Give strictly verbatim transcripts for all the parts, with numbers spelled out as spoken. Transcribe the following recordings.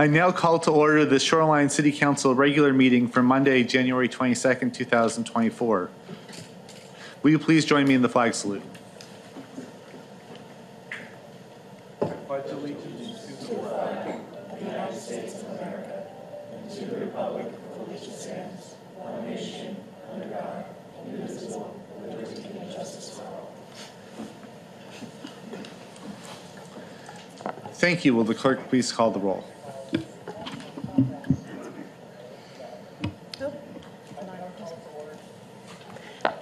I now call to order the Shoreline City Council regular meeting for Monday, January twenty-second, two thousand twenty-four. Will you please join me in the flag salute? I pledge allegiance to the flag of the United States of America and to the republic for which it stands, one nation, under God, indivisible, with liberty and justice for all. Thank you. Will the clerk please call the roll?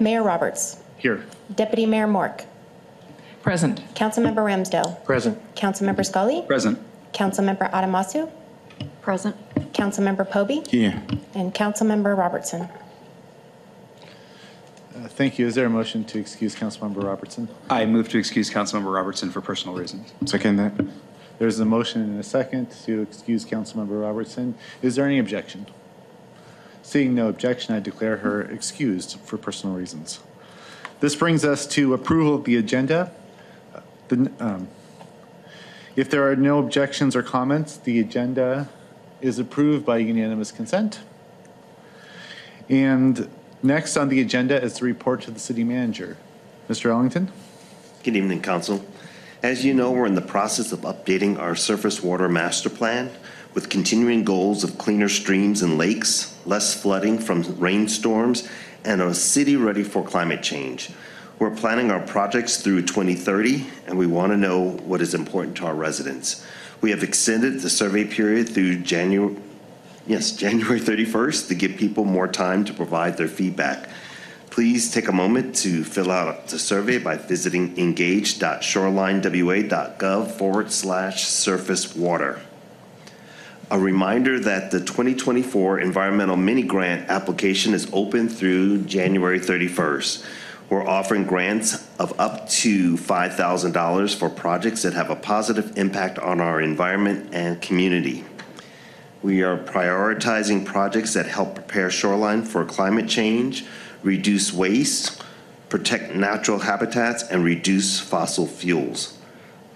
Mayor Roberts. Here. Deputy Mayor Mork. Present. Councilmember Ramsdell. Present. Councilmember Scully. Present. Councilmember Adamasu. Present. Councilmember Poby. Here. And Councilmember Robertson. Uh, thank you. Is there a motion to excuse Councilmember Robertson? I move to excuse Councilmember Robertson for personal reasons. Second that. There's a motion and a second to excuse Councilmember Robertson. Is there any objection? Seeing no objection, I declare her excused for personal reasons. This brings us to approval of the agenda. The, um, if there are no objections or comments, the agenda is approved by unanimous consent. And next on the agenda is the report to the city manager. Mister Ellington. Good evening, Council. As you know, we're in the process of updating our surface water master plan, with continuing goals of cleaner streams and lakes, less flooding from rainstorms, and a city ready for climate change. We're planning our projects through twenty thirty, and we want to know what is important to our residents. We have extended the survey period through January, yes, January thirty-first to give people more time to provide their feedback. Please take a moment to fill out the survey by visiting engage.shorelinewa.gov forward slash surface water. A reminder that the twenty twenty-four Environmental Mini Grant application is open through January thirty-first. We're offering grants of up to five thousand dollars for projects that have a positive impact on our environment and community. We are prioritizing projects that help prepare shoreline for climate change, reduce waste, protect natural habitats, and reduce fossil fuels.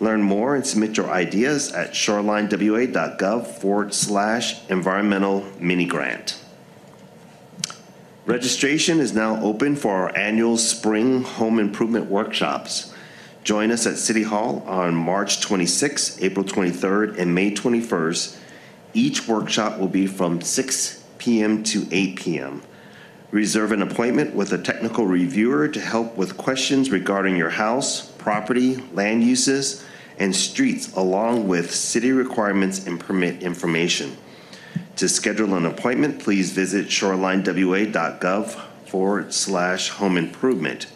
Learn more and submit your ideas at shorelinewa.gov forward slash environmental mini grant. Registration is now open for our annual spring home improvement workshops. Join us at City Hall on March twenty-sixth, April twenty-third, and May twenty-first. Each workshop will be from six p m to eight p m Reserve an appointment with a technical reviewer to help with questions regarding your house, property, land uses, and streets, along with city requirements and permit information. To schedule an appointment, please visit shorelinewa.gov forward slash home improvement.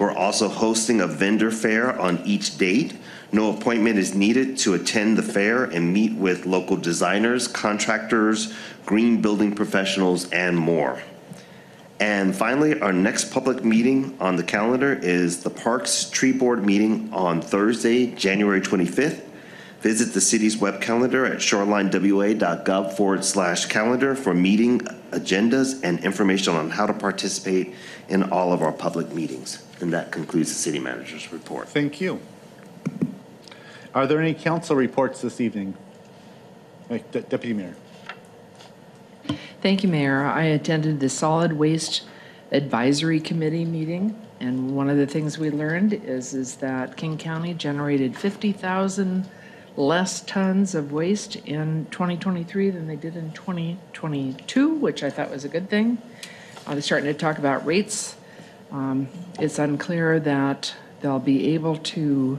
We're also hosting a vendor fair on each date. No appointment is needed to attend the fair and meet with local designers, contractors, green building professionals, and more. And finally, our next public meeting on the calendar is the Parks Tree Board meeting on Thursday, January twenty-fifth. Visit the city's web calendar at shorelinewa.gov forward slash calendar for meeting agendas and information on how to participate in all of our public meetings. And that concludes the city manager's report. Thank you. Are there any council reports this evening? De- Deputy Mayor. Thank you, Mayor. I attended the Solid Waste Advisory Committee meeting, and one of the things we learned is, is that King County generated fifty thousand less tons of waste in twenty twenty-three than they did in twenty twenty-two, which I thought was a good thing. Uh, they're starting to talk about rates. Um, it's unclear that they'll be able to,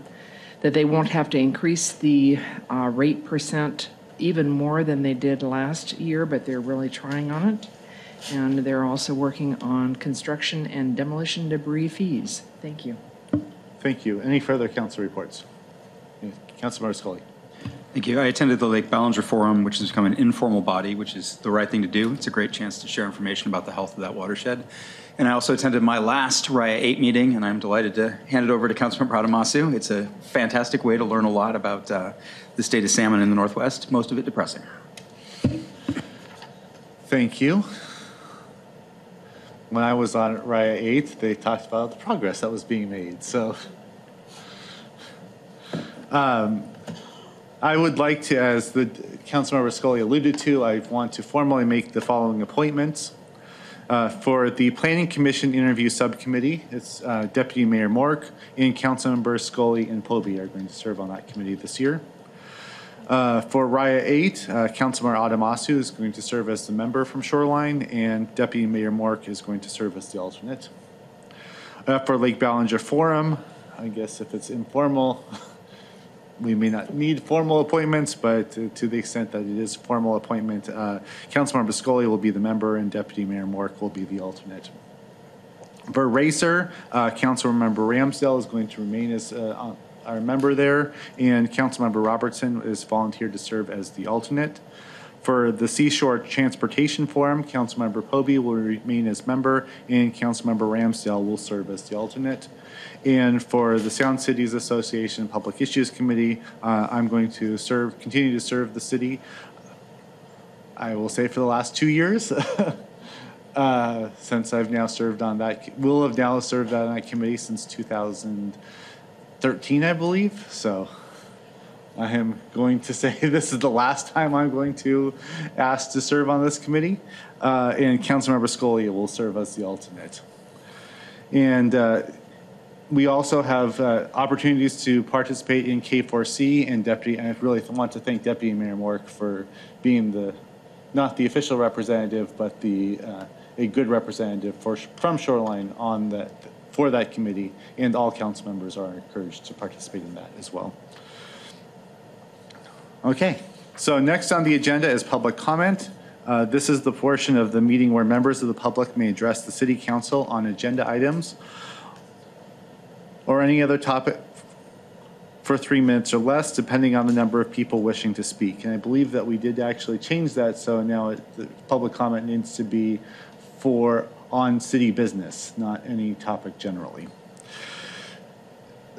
that they won't have to increase the uh, rate percent even more than they did last year, but they're really trying on it. And they're also working on construction and demolition debris fees. Thank you. Thank you. Any further council reports? Councilmember Scully. Thank you. I attended the Lake Ballinger Forum, which has become an informal body, which is the right thing to do. It's a great chance to share information about the health of that watershed. And I also attended my last W R I A eight meeting, and I'm delighted to hand it over to Councilmember Adamasu. It's a fantastic way to learn a lot about uh, the state of salmon in the Northwest, most of it depressing. Thank you. When I was on W R I A eight, they talked about the progress that was being made. So um, I would like to, as the Councilmember Scully alluded to, I want to formally make the following appointments. Uh, for the Planning Commission Interview Subcommittee, it's uh, Deputy Mayor Mork and Councilmember Scully and Poby are going to serve on that committee this year. Uh, for WRIA eight, uh, Councilmember Adamasu is going to serve as the member from Shoreline, and Deputy Mayor Mork is going to serve as the alternate. Uh, for Lake Ballinger Forum, I guess if it's informal, we may not need formal appointments, but to, to the extent that it is a formal appointment, uh, Councilmember Scully will be the member and Deputy Mayor Mork will be the alternate. For Racer, uh, Councilmember Ramsdell is going to remain as uh, on, our member there, and Councilmember Robertson is volunteered to serve as the alternate. For the Seashore Transportation Forum, Councilmember Poby will remain as member, and Councilmember Ramsdell will serve as the alternate. And for the Sound Cities Association Public Issues Committee, uh, I'm going to serve, continue to serve the city, I will say, for the last two years. uh, since I've now served on that, will have now served on that committee since two thousand thirteen, I believe. So I am going to say this is the last time I'm going to ask to serve on this committee, uh, and Councilmember Scully will serve as the alternate. And uh, we also have uh, opportunities to participate in K four C, and Deputy, and I really want to thank Deputy Mayor Mork for being the, not the official representative, but the uh, a good representative for, from Shoreline on the, for that committee, and all council members are encouraged to participate in that as well. Okay, so next on the agenda is public comment. Uh, this is the portion of the meeting where members of the public may address the City Council on agenda items or any other topic for three minutes or less, depending on the number of people wishing to speak. And I believe that we did actually change that, so now it, the public comment needs to be for on city business, not any topic generally.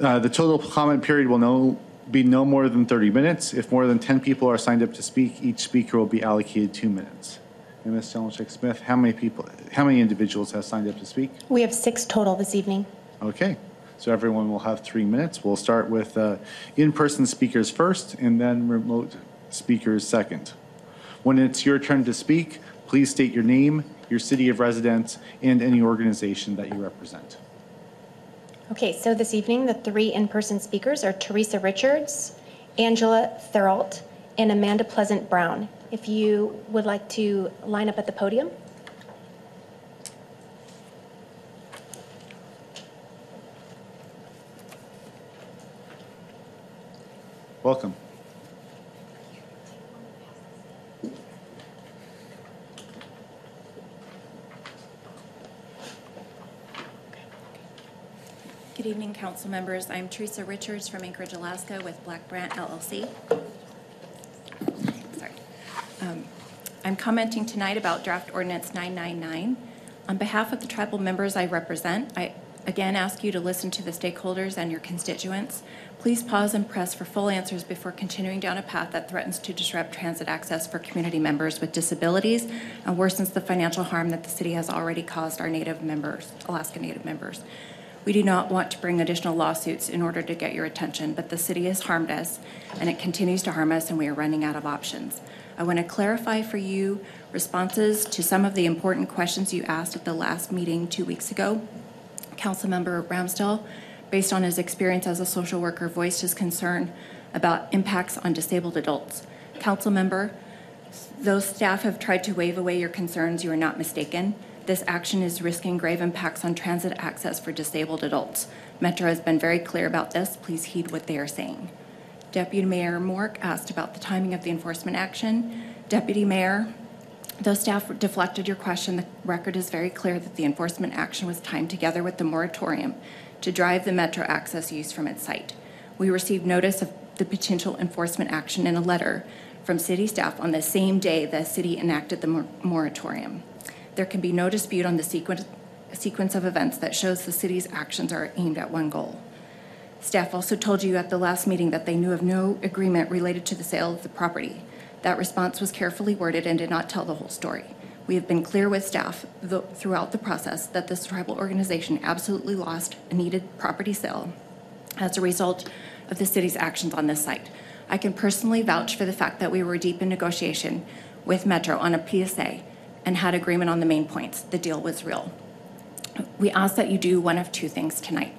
Uh, the total comment period will no be no more than thirty minutes. If more than ten people are signed up to speak, each speaker will be allocated two minutes. And Miz Dellenchek-Smith, how many people, how many individuals have signed up to speak? We have six total this evening. Okay, so everyone will have three minutes. We'll start with uh, in-person speakers first, and then remote speakers second. When it's your turn to speak, please state your name, your city of residence, and any organization that you represent. Okay, so this evening, the three in-person speakers are Teresa Richards, Angela Therault, and Amanda Pleasant Brown. If you would like to line up at the podium. Welcome. Good evening, council members. I'm Teresa Richards from Anchorage, Alaska with Black Brant L L C. Sorry. Um, I'm commenting tonight about draft ordinance nine ninety-nine. On behalf of the tribal members I represent, I again ask you to listen to the stakeholders and your constituents. Please pause and press for full answers before continuing down a path that threatens to disrupt transit access for community members with disabilities and worsens the financial harm that the city has already caused our Native members, Alaska Native members. We do not want to bring additional lawsuits in order to get your attention, but the city has harmed us and it continues to harm us, and we are running out of options. I want to clarify for you responses to some of the important questions you asked at the last meeting two weeks ago. Councilmember Ramsdell, based on his experience as a social worker, voiced his concern about impacts on disabled adults. Councilmember, though staff have tried to wave away your concerns, you are not mistaken. This action is risking grave impacts on transit access for disabled adults. Metro has been very clear about this. Please heed what they are saying. Deputy Mayor Mork asked about the timing of the enforcement action. Deputy Mayor, though staff deflected your question, the record is very clear that the enforcement action was timed together with the moratorium to drive the Metro access use from its site. We received notice of the potential enforcement action in a letter from city staff on the same day the city enacted the mor- moratorium. There can be no dispute on the sequen- sequence of events that shows the city's actions are aimed at one goal. Staff also told you at the last meeting that they knew of no agreement related to the sale of the property. That response was carefully worded and did not tell the whole story. We have been clear with staff th- throughout the process that this tribal organization absolutely lost a needed property sale as a result of the city's actions on this site. I can personally vouch for the fact that we were deep in negotiation with Metro on a P S A and had agreement on the main points. The deal was real. We ask that you do one of two things tonight.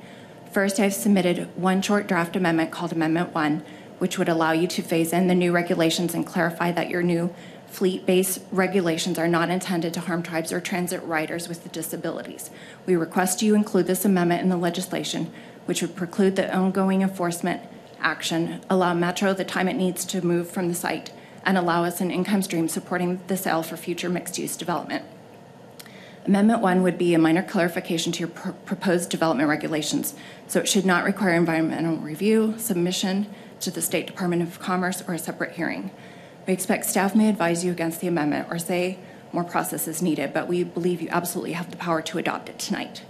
First, I've submitted one short draft amendment called Amendment one, which would allow you to phase in the new regulations and clarify that your new fleet-based regulations are not intended to harm tribes or transit riders with disabilities. We request you include this amendment in the legislation, which would preclude the ongoing enforcement action, allow Metro the time it needs to move from the site, and allow us an income stream supporting the sale for future mixed-use development. Amendment one would be a minor clarification to your pr proposed development regulations, so it should not require environmental review, submission to the State Department of Commerce, or a separate hearing. We expect staff may advise you against the amendment or say more process is needed, but we believe you absolutely have the power to adopt it tonight.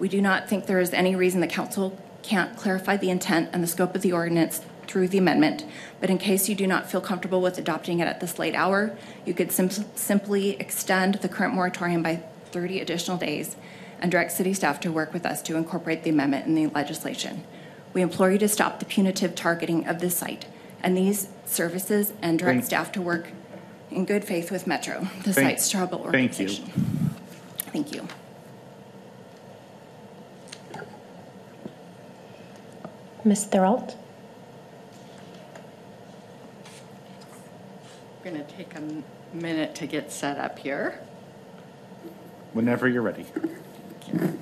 We do not think there is any reason the council can't clarify the intent and the scope of the ordinance through the amendment, but in case you do not feel comfortable with adopting it at this late hour, you could sim simply extend the current moratorium by thirty additional days and direct city staff to work with us to incorporate the amendment in the legislation. We implore you to stop the punitive targeting of this site and these services and direct thank staff to work in good faith with Metro, the thank, site's tribal organization. Thank you. Thank you. Miz Therault? We're gonna take a minute to get set up here. Whenever you're ready. Thank you.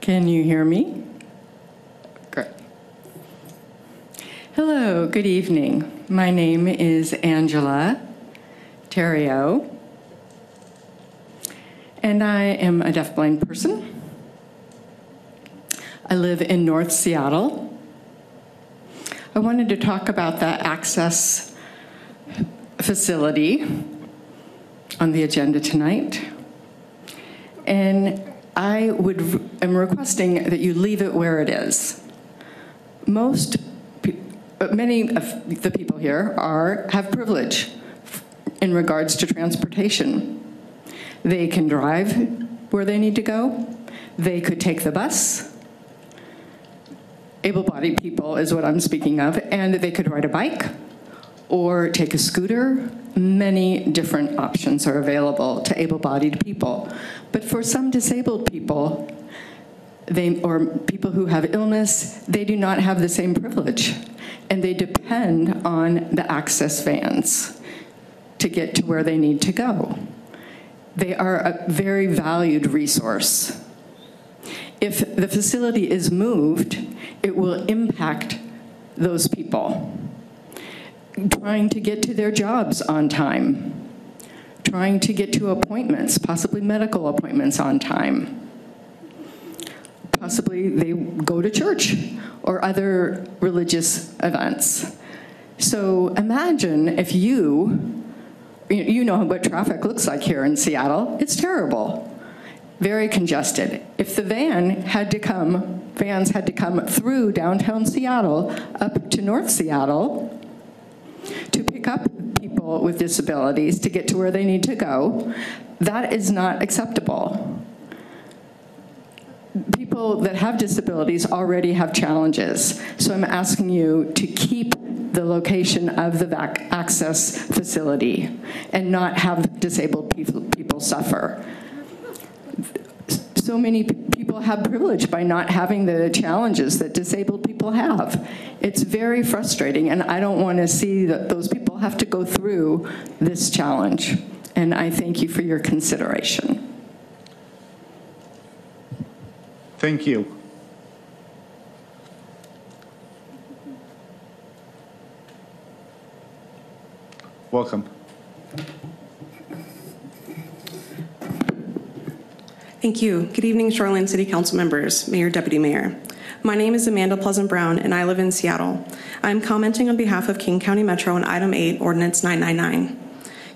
Can you hear me? Great. Hello, good evening. My name is Angela Terrio, and I am a deafblind person. I live in North Seattle. I wanted to talk about the access facility on the agenda tonight, and I would am requesting that you leave it where it is. Most, many of the people here are have privilege in regards to transportation. They can drive where they need to go. They could take the bus. Able-bodied people is what I'm speaking of, and they could ride a bike or take a scooter. Many different options are available to able-bodied people. But for some disabled people, they, or people who have illness, they do not have the same privilege, and they depend on the access vans to get to where they need to go. They are a very valued resource. If the facility is moved, it will impact those people. Trying to get to their jobs on time, trying to get to appointments, possibly medical appointments on time. Possibly they go to church or other religious events. So imagine if you, you know what traffic looks like here in Seattle. It's terrible, very congested. If the van had to come, vans had to come through downtown Seattle up to North Seattle, to pick up people with disabilities to get to where they need to go, that is not acceptable. People that have disabilities already have challenges, so I'm asking you to keep the location of the vac access facility and not have disabled people, people suffer. So many people have privilege by not having the challenges that disabled people have. It's very frustrating, and I don't want to see that those people have to go through this challenge. And I thank you for your consideration. Thank you. Welcome. Thank you. Good evening, Shoreline City Council members, Mayor, Deputy Mayor. My name is Amanda Pleasant Brown, and I live in Seattle. I'm commenting on behalf of King County Metro on Item eight, Ordinance nine ninety-nine.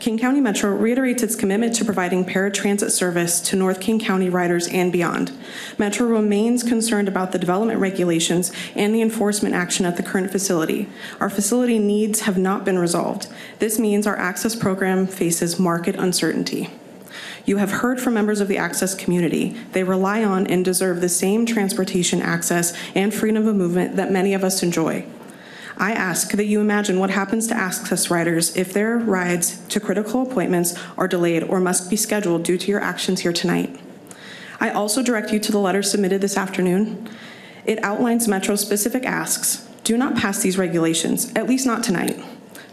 King County Metro reiterates its commitment to providing paratransit service to North King County riders and beyond. Metro remains concerned about the development regulations and the enforcement action at the current facility. Our facility needs have not been resolved. This means our access program faces market uncertainty. You have heard from members of the access community. They rely on and deserve the same transportation access and freedom of movement that many of us enjoy. I ask that you imagine what happens to access riders if their rides to critical appointments are delayed or must be scheduled due to your actions here tonight. I also direct you to the letter submitted this afternoon. It outlines Metro's specific asks. Do not pass these regulations, at least not tonight.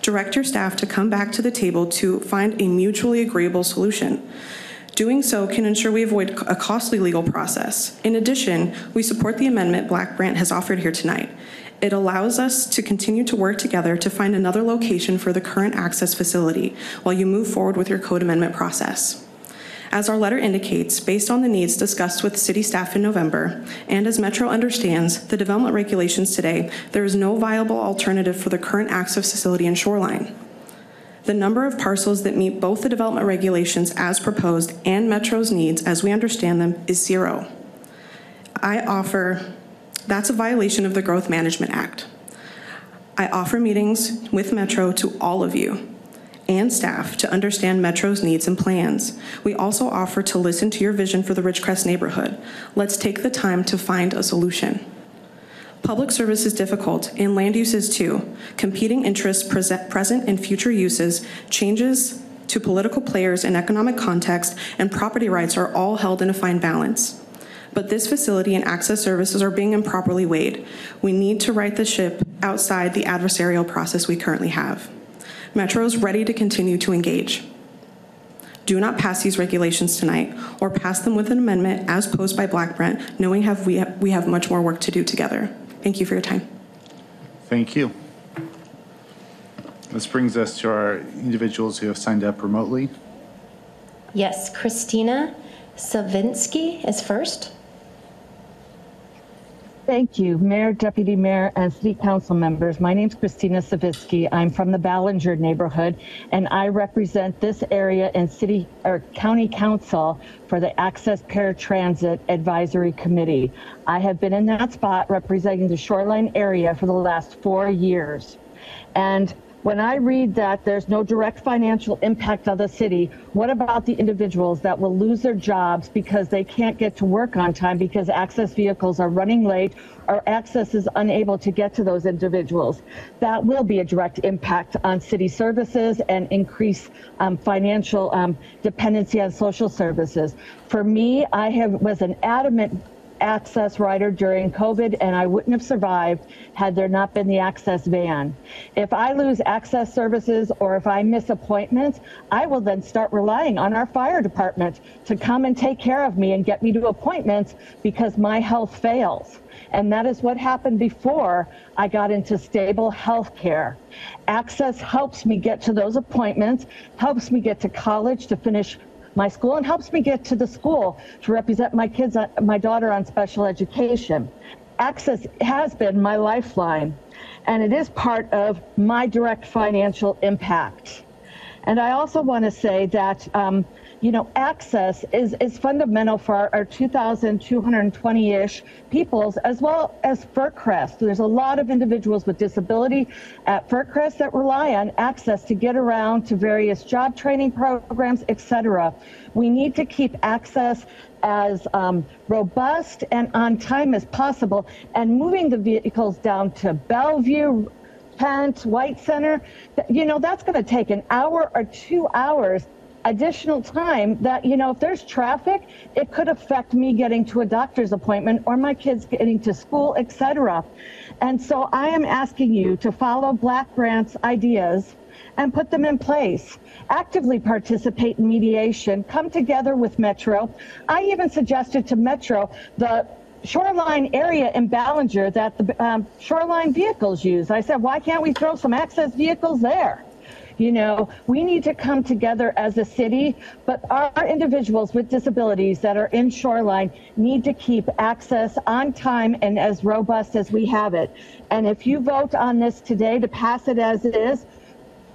Direct your staff to come back to the table to find a mutually agreeable solution. Doing so can ensure we avoid a costly legal process. In addition, we support the amendment Black Brant has offered here tonight. It allows us to continue to work together to find another location for the current access facility while you move forward with your code amendment process. As our letter indicates, based on the needs discussed with city staff in November, and as Metro understands the development regulations today, there is no viable alternative for the current access facility in Shoreline. The number of parcels that meet both the development regulations as proposed and Metro's needs as we understand them is zero. I offer, that's a violation of the Growth Management Act. I offer meetings with Metro to all of you and staff to understand Metro's needs and plans. We also offer to listen to your vision for the Ridgecrest neighborhood. Let's take the time to find a solution. Public service is difficult, and land use is too. Competing interests, present and future uses, changes to political players and economic context, and property rights are all held in a fine balance. But this facility and access services are being improperly weighed. We need to right the ship outside the adversarial process we currently have. Metro is ready to continue to engage. Do not pass these regulations tonight or pass them with an amendment as posed by Black Brant, knowing have we, have, we have much more work to do together. Thank you for your time. Thank you. This brings us to our individuals who have signed up remotely. Yes, Christina Savinsky is first. Thank you, Mayor, Deputy Mayor, and City Council members. My name's Christina Savinsky. I'm from the Ballinger neighborhood, and I represent this area in City or County Council for the Access Paratransit Advisory Committee. I have been in that spot representing the Shoreline area for the last four years. And when I read that there's no direct financial impact on the city, what about the individuals that will lose their jobs because they can't get to work on time because access vehicles are running late or access is unable to get to those individuals? That will be a direct impact on city services and increase um, financial um, dependency on social services. For me, I have was an adamant access rider during COVID, and I wouldn't have survived had there not been the access van. If I lose access services or if I miss appointments, I will then start relying on our fire department to come and take care of me and get me to appointments because my health fails. And that is what happened before I got into stable health care. Access helps me get to those appointments, helps me get to college to finish my school, and helps me get to the school to represent my kids, my daughter on special education. Access has been my lifeline, and it is part of my direct financial impact. And I also want to say that, um, you know, access is, is fundamental for our, our two thousand two hundred twenty-ish peoples, as well as Fircrest. There's a lot of individuals with disability at Fircrest that rely on access to get around to various job training programs, et cetera. We need to keep access as um, robust and on time as possible, and moving the vehicles down to Bellevue, Kent, White Center, you know, that's going to take an hour or two hours additional time that, you know, if there's traffic, it could affect me getting to a doctor's appointment or my kids getting to school, et cetera. And so I am asking you to follow Black Brant's ideas and put them in place. Actively participate in mediation. Come together with Metro. I even suggested to Metro the Shoreline area in Ballinger that the um, Shoreline vehicles use. I said, why can't we throw some access vehicles there? You know, we need to come together as a city, but our individuals with disabilities that are in Shoreline need to keep access on time and as robust as we have it. And if you vote on this today to pass it as it is,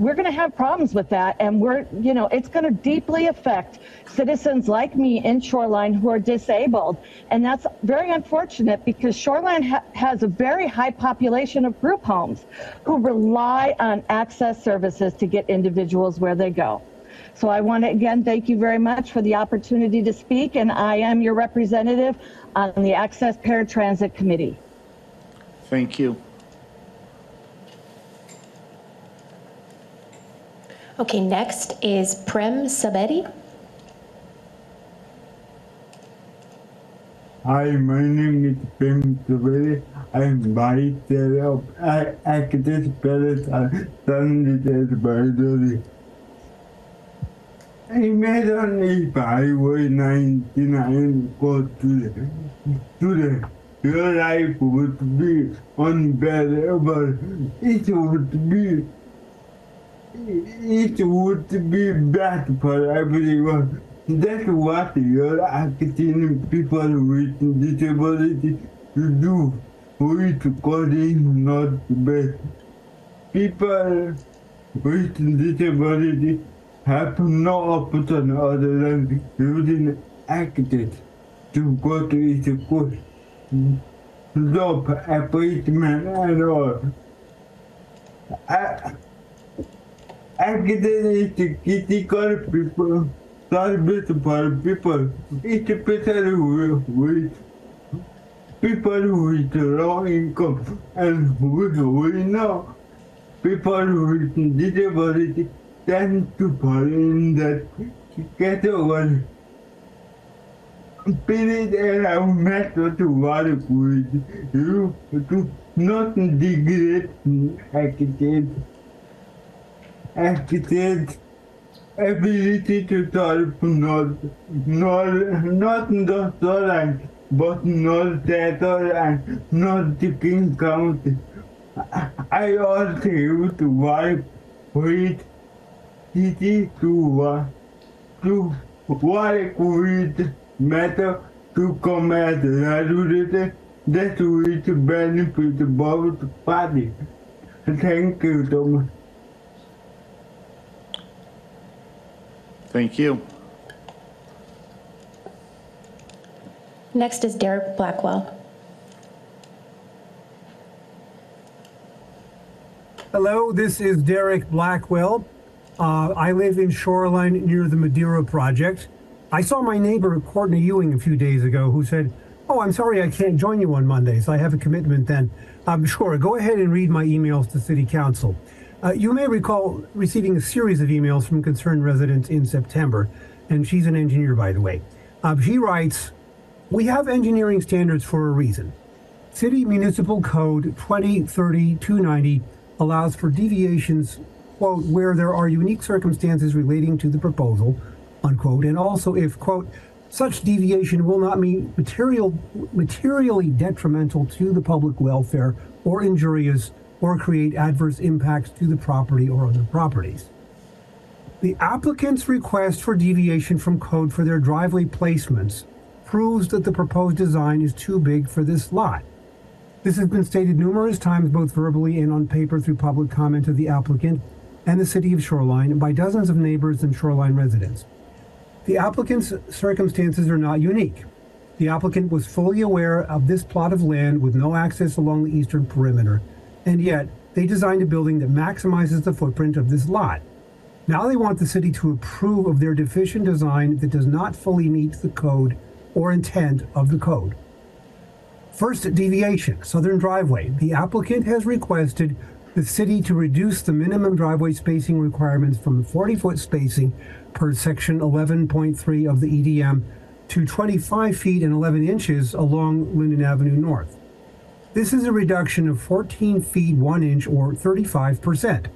we're going to have problems with that, and we're, you know, it's going to deeply affect citizens like me in Shoreline who are disabled, and that's very unfortunate because Shoreline ha has a very high population of group homes who rely on access services to get individuals where they go. So I want to again thank you very much for the opportunity to speak, and I am your representative on the Access Paratransit Committee. Thank you. Okay, next is Prem Saberi. Hi, my name is Prem Saberi. I'm vice chair of Access Paratransit Advisory. I met on the Highway ninety-nine for today. today. Your life would be unbearable. It would be It would be bad for everyone. That's what you're asking people with disabilities to do, with coding not best. People with disabilities have no option other than using access to go to school, job, appointment, and all. I, Accident is critical people, service for people, especially with people with low income, and with, we know people with disability tend to fall in that category. Please allow Metro to work with you to not degrade accidents. Accident, ability to solve, not, not, not the Shoreline, but not that and not the King County. I also used to work with city to, uh, to work with Metro to combat regulation that would benefit both parties. Thank you so much. Thank you. Next is Derek Blackwell. Hello, this is Derek Blackwell. Uh, I live in Shoreline near the Madeira Project. I saw my neighbor, Courtney Ewing, a few days ago who said, oh, I'm sorry, I can't join you on Mondays. I have a commitment then. Um, sure, go ahead and read my emails to City Council. Uh, you may recall receiving a series of emails from concerned residents in September, and she's an engineer, by the way. Uh, she writes, we have engineering standards for a reason. City Municipal Code twenty thirty two ninety allows for deviations, quote, where there are unique circumstances relating to the proposal, unquote, and also if, quote, such deviation will not be material, materially detrimental to the public welfare or injurious or create adverse impacts to the property or other properties. The applicant's request for deviation from code for their driveway placements proves that the proposed design is too big for this lot. This has been stated numerous times, both verbally and on paper through public comment of the applicant and the City of Shoreline and by dozens of neighbors and Shoreline residents. The applicant's circumstances are not unique. The applicant was fully aware of this plot of land with no access along the eastern perimeter, and yet they designed a building that maximizes the footprint of this lot. Now they want the city to approve of their deficient design that does not fully meet the code or intent of the code. First deviation, southern driveway. The applicant has requested the city to reduce the minimum driveway spacing requirements from forty foot spacing per section eleven point three of the E D M to twenty-five feet and eleven inches along Linden Avenue North. This is a reduction of fourteen feet, one inch, or thirty-five percent.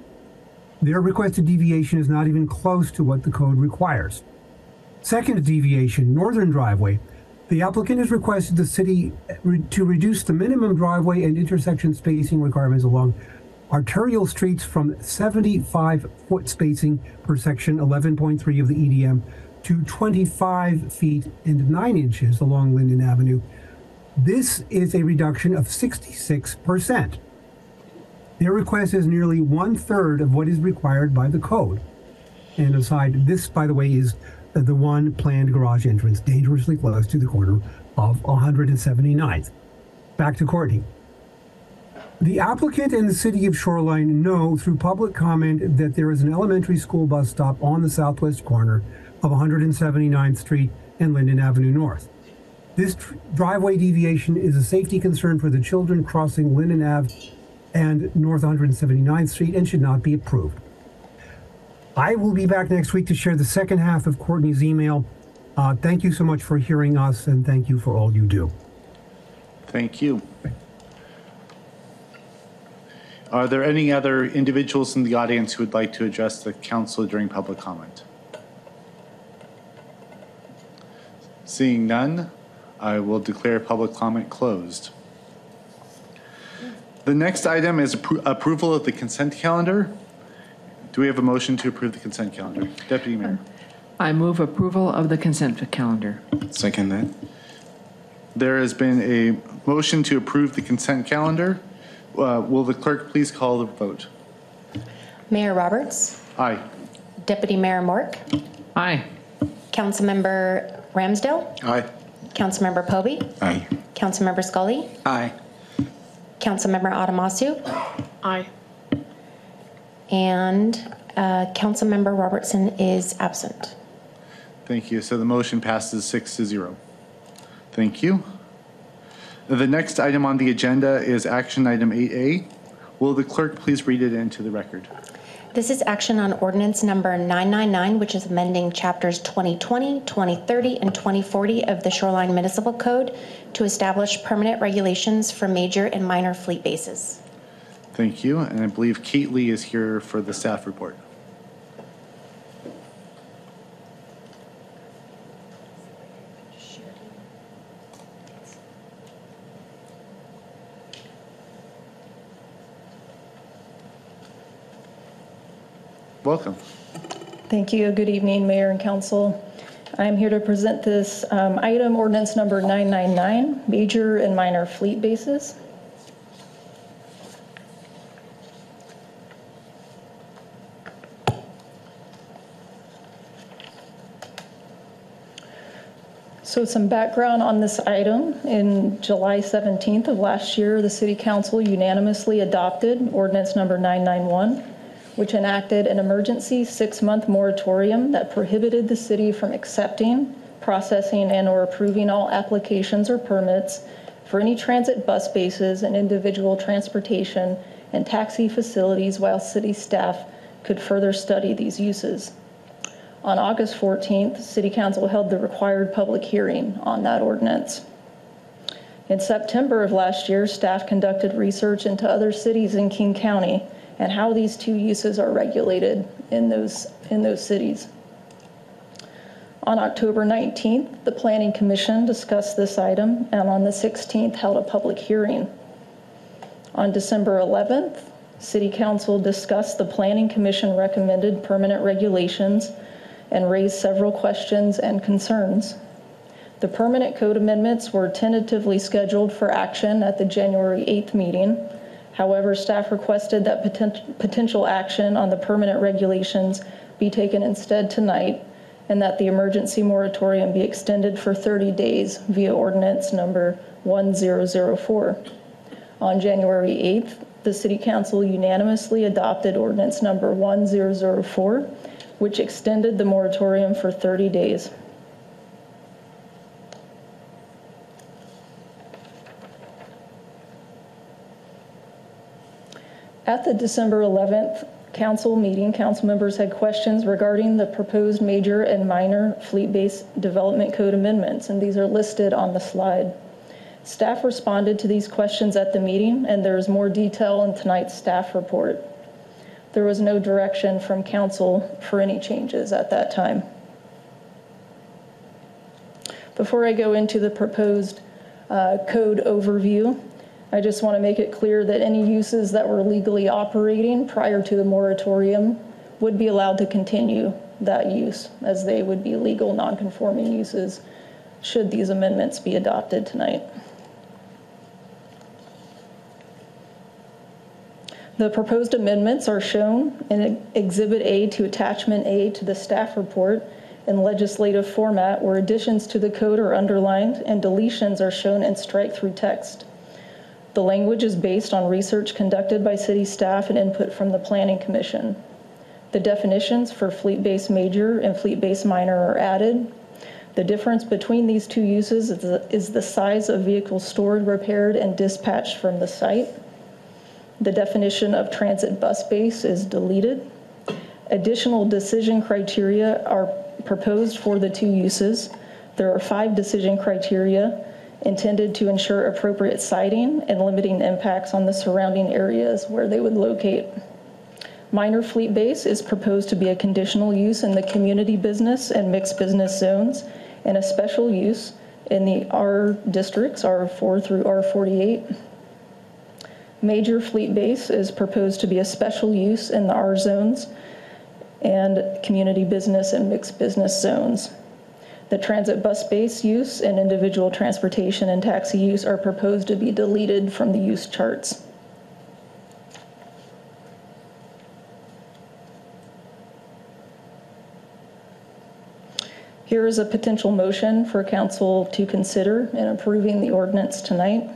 Their requested deviation is not even close to what the code requires. Second deviation, northern driveway. The applicant has requested the city re- to reduce the minimum driveway and intersection spacing requirements along arterial streets from seventy-five foot spacing per section eleven point three of the E D M to twenty-five feet and nine inches along Linden Avenue. This is a reduction of sixty-six percent. Their request is nearly one third of what is required by the code. And aside, this, by the way, is the one planned garage entrance dangerously close to the corner of one hundred seventy-ninth. Back to Courtney. The applicant and the City of Shoreline know through public comment that there is an elementary school bus stop on the southwest corner of one seventy-ninth Street and Linden Avenue North. This driveway deviation is a safety concern for the children crossing Linden Avenue and North one seventy-ninth Street and should not be approved. I will be back next week to share the second half of Courtney's email. Uh, thank you so much for hearing us, and thank you for all you do. Thank you. Are there any other individuals in the audience who would like to address the council during public comment? Seeing none, I will declare public comment closed. The next item is appro- approval of the consent calendar. Do we have a motion to approve the consent calendar? Deputy Mayor. I move approval of the consent calendar. Second that. There has been a motion to approve the consent calendar. Uh, will the clerk please call the vote? Mayor Roberts? Aye. Deputy Mayor Mork? Aye. Councilmember Ramsdale? Aye. Councilmember Povey? Aye. Councilmember Scully? Aye. Councilmember Adamasu? Aye. And uh, Councilmember Robertson is absent. Thank you. So the motion passes six to zero. Thank you. The next item on the agenda is action item eight A. Will the clerk please read it into the record? This is action on ordinance number nine ninety-nine, which is amending chapters twenty twenty, twenty thirty, and twenty forty of the Shoreline Municipal Code to establish permanent regulations for major and minor fleet bases. Thank you, and I believe Kate Lee is here for the staff report. Welcome. Thank you. Good evening, Mayor and Council. I'm here to present this um, item, ordinance number nine ninety-nine, major and minor fleet bases. So some background on this item. In July seventeenth of last year, the City Council unanimously adopted ordinance number nine ninety-one, which enacted an emergency six-month moratorium that prohibited the city from accepting, processing, and or approving all applications or permits for any transit bus bases and individual transportation and taxi facilities while city staff could further study these uses. On August fourteenth, City Council held the required public hearing on that ordinance. In September of last year, staff conducted research into other cities in King County and how these two uses are regulated in those, in those cities. On October nineteenth, the Planning Commission discussed this item, and on the sixteenth held a public hearing. On December eleventh, City Council discussed the Planning Commission recommended permanent regulations and raised several questions and concerns. The permanent code amendments were tentatively scheduled for action at the January eighth meeting. However, staff requested that potent, potential action on the permanent regulations be taken instead tonight, and that the emergency moratorium be extended for thirty days via ordinance number one thousand four. On January eighth, the City Council unanimously adopted ordinance number one thousand four, which extended the moratorium for thirty days. At the December eleventh council meeting, council members had questions regarding the proposed major and minor fleet-based development code amendments, and these are listed on the slide. Staff responded to these questions at the meeting, and there is more detail in tonight's staff report. There was no direction from council for any changes at that time. Before I go into the proposed uh, code overview, I just want to make it clear that any uses that were legally operating prior to the moratorium would be allowed to continue that use, as they would be legal non-conforming uses should these amendments be adopted tonight. The proposed amendments are shown in Exhibit A to Attachment A to the staff report in legislative format, where additions to the code are underlined and deletions are shown in strike-through text. The language is based on research conducted by city staff and input from the Planning Commission. The definitions for fleet-based major and fleet-based minor are added. The difference between these two uses is the, is the size of vehicles stored, repaired, and dispatched from the site. The definition of transit bus base is deleted. Additional decision criteria are proposed for the two uses. There are five decision criteria intended to ensure appropriate siting and limiting impacts on the surrounding areas where they would locate. Minor fleet base is proposed to be a conditional use in the community business and mixed business zones and a special use in the R districts, R four through R forty-eight. Major fleet base is proposed to be a special use in the R zones and community business and mixed business zones. The transit bus base use and individual transportation and taxi use are proposed to be deleted from the use charts. Here is a potential motion for council to consider in approving the ordinance tonight.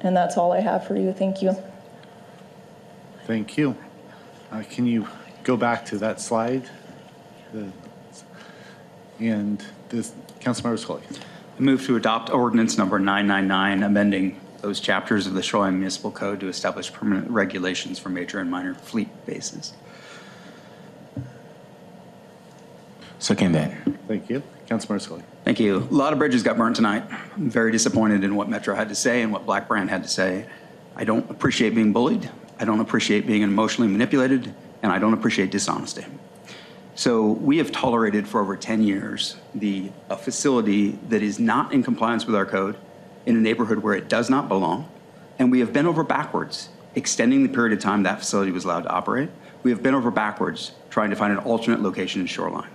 And that's all I have for you. Thank you. Thank you. Uh, can you go back to that slide? The, and this, Councilmember Scully. I move to adopt ordinance number nine ninety-nine, amending those chapters of the Shoreline Municipal Code to establish permanent regulations for major and minor fleet bases. Second that. Thank you. Councilmember Scully. Thank you. A lot of bridges got burnt tonight. I'm very disappointed in what Metro had to say and what Black Brant had to say. I don't appreciate being bullied. I don't appreciate being emotionally manipulated, and I don't appreciate dishonesty. So we have tolerated for over ten years the a facility that is not in compliance with our code in a neighborhood where it does not belong, and we have bent over backwards extending the period of time that facility was allowed to operate. We have bent over backwards trying to find an alternate location in Shoreline.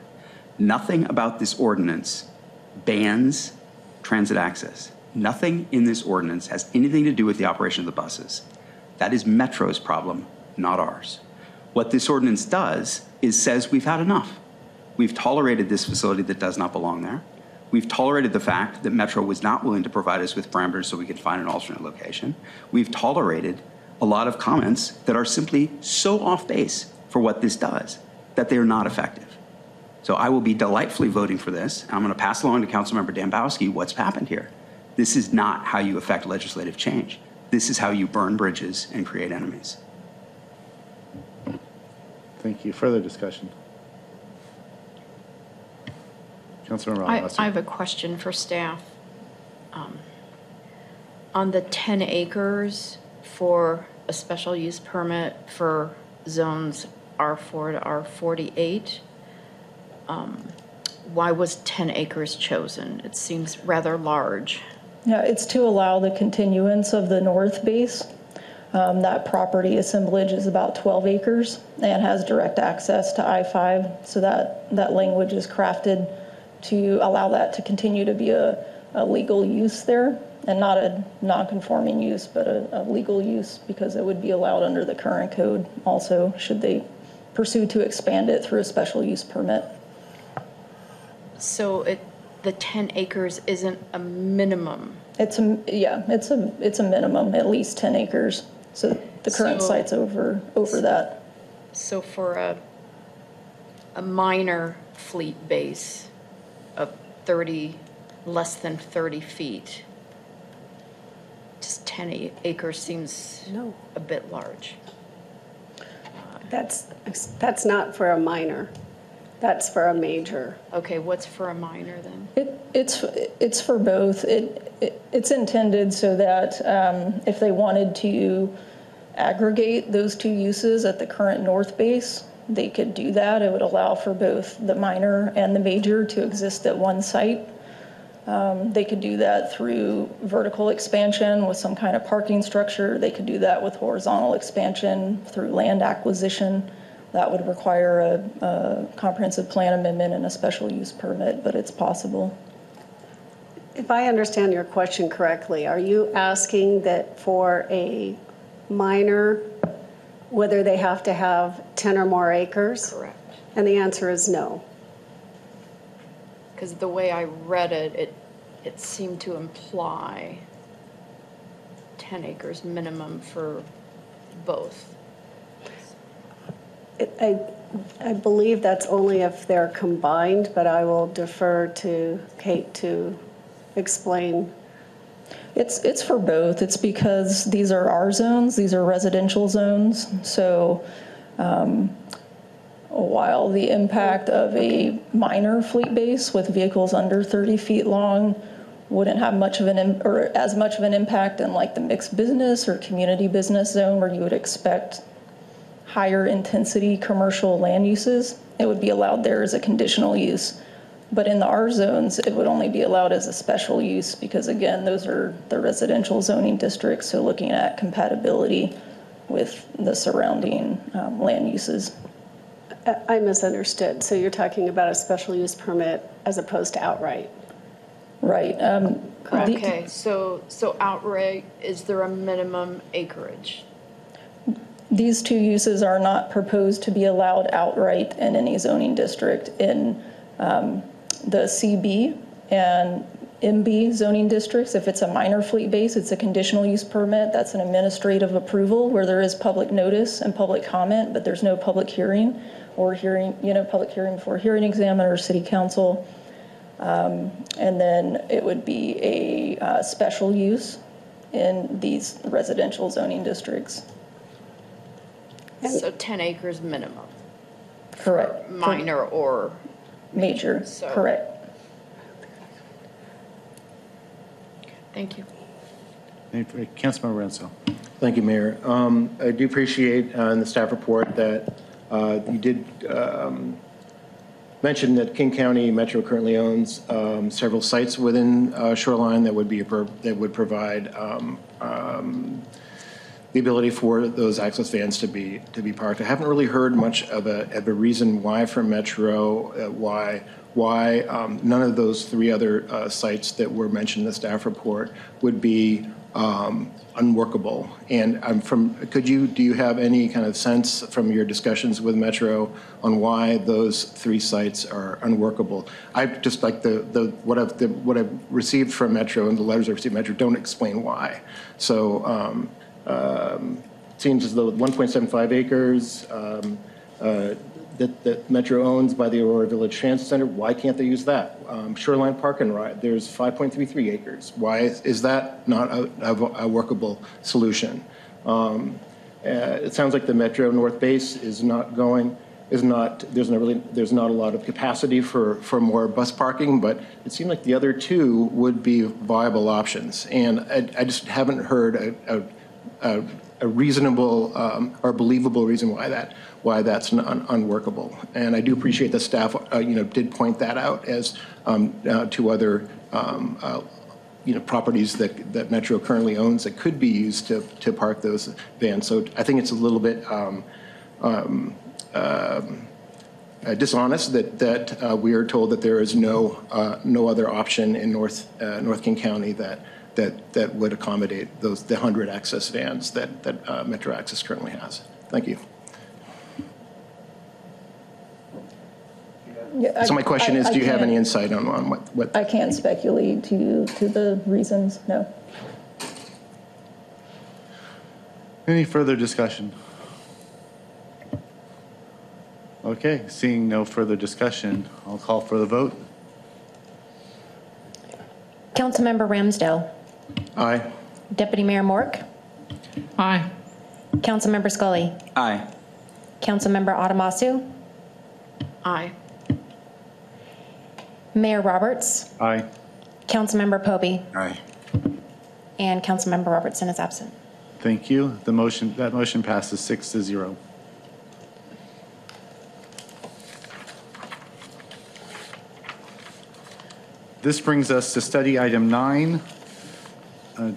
Nothing about this ordinance bans transit access. Nothing in this ordinance has anything to do with the operation of the buses. That is Metro's problem, not ours. What this ordinance does is says we've had enough. We've tolerated this facility that does not belong there. We've tolerated the fact that Metro was not willing to provide us with parameters so we could find an alternate location. We've tolerated a lot of comments that are simply so off base for what this does that they are not effective. So I will be delightfully voting for this. I'm going to pass along to Councilmember Dambowski what's happened here. This is not how you affect legislative change. This is how you burn bridges and create enemies. Thank you. Further discussion? Councilmember I, I have a question for staff. Um, on the ten acres for a special use permit for zones R four to R forty-eight, Um, why was ten acres chosen? It seems rather large. Yeah, it's to allow the continuance of the north base. Um, that property assemblage is about twelve acres and has direct access to I five, so that, that language is crafted to allow that to continue to be a, a legal use there, and not a non-conforming use, but a, a legal use, because it would be allowed under the current code also, should they pursue to expand it through a special use permit. So it, the ten acres isn't a minimum. It's a, yeah, it's a, it's a minimum, at least ten acres. So the current so, site's over, over that. So for a, a minor fleet base of thirty, less than thirty feet, just ten acres seems no. a bit large. That's, that's not for a minor. That's for a major. Okay, what's for a minor then? It, it's it's for both. It, it it's intended so that um, if they wanted to aggregate those two uses at the current north base, they could do that. It would allow for both the minor and the major to exist at one site. Um, they could do that through vertical expansion with some kind of parking structure. They could do that with horizontal expansion through land acquisition. That would require a, a comprehensive plan amendment and a special use permit, but it's possible. If I understand your question correctly, are you asking that for a minor, whether they have to have ten or more acres? Correct. And the answer is no. Because the way I read it, it, it seemed to imply ten acres minimum for both. It, I, I believe that's only if they're combined, but I will defer to Kate to explain. It's, it's for both. It's because these are our zones. These are residential zones. So um, while the impact of a minor fleet base with vehicles under thirty feet long wouldn't have much of an, or as much of an impact in like the mixed business or community business zone where you would expect higher intensity commercial land uses, it would be allowed there as a conditional use. But in the R zones, it would only be allowed as a special use because again, those are the residential zoning districts. So looking at compatibility with the surrounding um, land uses. I misunderstood. So you're talking about a special use permit as opposed to outright. Right. Um, okay. The, so, so outright, is there a minimum acreage? These two uses are not proposed to be allowed outright in any zoning district in um, the C B and M B zoning districts. If it's a minor fleet base, it's a conditional use permit. That's an administrative approval where there is public notice and public comment, but there's no public hearing or hearing, you know, public hearing before hearing examiner or city council. Um, and then it would be a uh, special use in these residential zoning districts. So ten acres minimum. Correct. Minor or major. major. So. Correct. Thank you. Councilmember Renzo. Thank you, Mayor. Um, I do appreciate uh, in the staff report that uh, you did um, mentioned that King County Metro currently owns um, several sites within uh, Shoreline that would be that would provide um, um, the ability for those access vans to be to be parked. I haven't really heard much of a, of a reason why from Metro uh, why why um, none of those three other uh, sites that were mentioned in the staff report would be um, unworkable. And I'm from could you do you have any kind of sense from your discussions with Metro on why those three sites are unworkable? I just like the the what I've the, what I've received from Metro and the letters I received from Metro don't explain why. So um, um, it seems as though one point seven five acres um, uh, that, that Metro owns by the Aurora Village Transit Center, why can't they use that? Um, Shoreline Park and Ride, there's five point three three acres. Why is, is that not a, a, a workable solution? Um, uh, it sounds like the Metro North Base is not going, is not, there's not really, there's not a lot of capacity for, for more bus parking, but it seemed like the other two would be viable options. And I, I just haven't heard a, a, a, a reasonable um, or believable reason why that why that's un unworkable. And I do appreciate the staff, uh, you know, did point that out as um, uh, to other, um, uh, you know, properties that, that Metro currently owns that could be used to, to park those vans. So I think it's a little bit um, um, uh, uh, dishonest that, that uh, we are told that there is no uh, no other option in North, uh, North King County that, that, that would accommodate those the one hundred access vans that, that uh, Metro Access currently has. Thank you. Yeah, so my question I, is, I, I do you have any insight on, on what, what? I can't speculate to you, to the reasons, no. Any further discussion? Okay, seeing no further discussion, I'll call for the vote. Councilmember Ramsdell. Aye. Deputy Mayor Mork. Aye. Councilmember Scully. Aye. Councilmember Adamasu. Aye. Mayor Roberts. Aye. Councilmember Poby. Aye. And Councilmember Robertson is absent. Thank you. The motion, that motion passes six to zero. This brings us to study item nine, uh,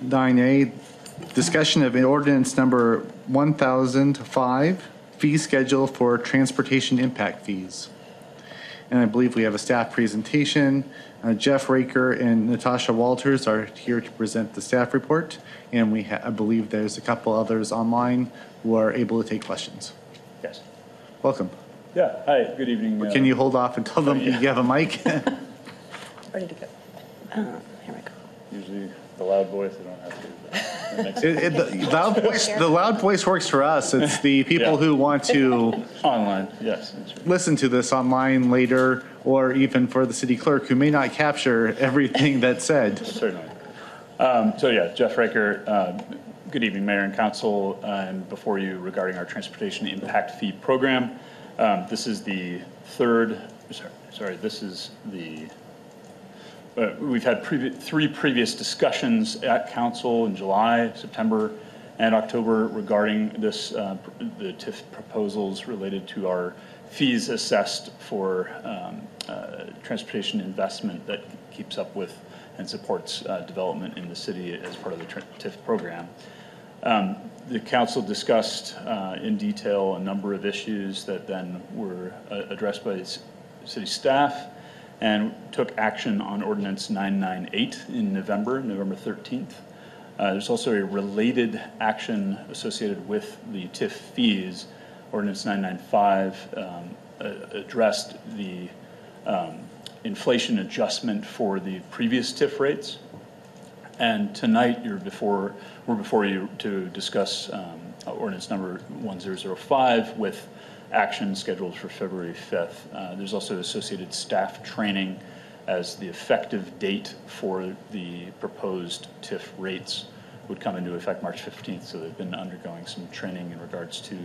nine A, discussion of an ordinance number one thousand five, fee schedule for transportation impact fees. And I believe we have a staff presentation. Uh, Jeff Raker and Natasha Walters are here to present the staff report. And we ha I believe there's a couple others online who are able to take questions. Yes. Welcome. Yeah, hi, good evening. Can uh, you hold off and tell them oh, yeah. you have a mic? Ready to go. Um, here we go. usually the loud voice. I don't have to. That makes it, it, the, loud voice, the loud voice works for us. It's the people yeah. who want to online, yes, listen to this online later, or even for the city clerk who may not capture everything that's said. Certainly. Um, so yeah, Jeff Riker. Uh, good evening, Mayor and Council, uh, and before you regarding our transportation impact fee program. Um, this is the third. Sorry, sorry this is the. Uh, we've had previ three previous discussions at Council in July, September, and October regarding this, uh, the T I F proposals related to our fees assessed for um, uh, transportation investment that keeps up with and supports uh, development in the city as part of the T I F program. Um, the Council discussed uh, in detail a number of issues that then were uh, addressed by city staff, and took action on Ordinance nine ninety-eight in November, November thirteenth. Uh, there's also a related action associated with the T I F fees. Ordinance nine ninety-five um, uh, addressed the um, inflation adjustment for the previous T I F rates. And tonight, you're before, we're before you to discuss um, Ordinance number one thousand five with action scheduled for February fifth. Uh, there's also associated staff training as the effective date for the proposed T I F rates would come into effect March fifteenth, so they've been undergoing some training in regards to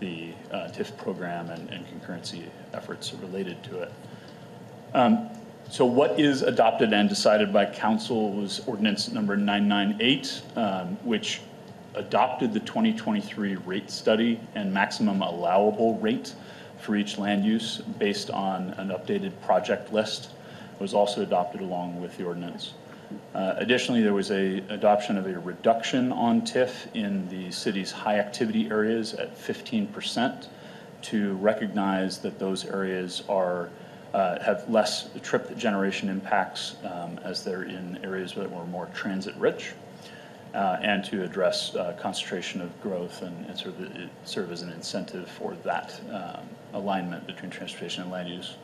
the uh, T I F program and, and concurrency efforts related to it. Um, so what is adopted and decided by Council was Ordinance number nine ninety-eight, um, which adopted the twenty twenty-three rate study and maximum allowable rate for each land use based on an updated project list. It was also adopted along with the ordinance. Uh, additionally, there was a adoption of a reduction on T I F in the city's high activity areas at fifteen percent to recognize that those areas are uh, have less trip generation impacts um, as they're in areas that were more transit rich. Uh, and to address uh, concentration of growth and, and sort of it serve as an incentive for that um, alignment between transportation and land use.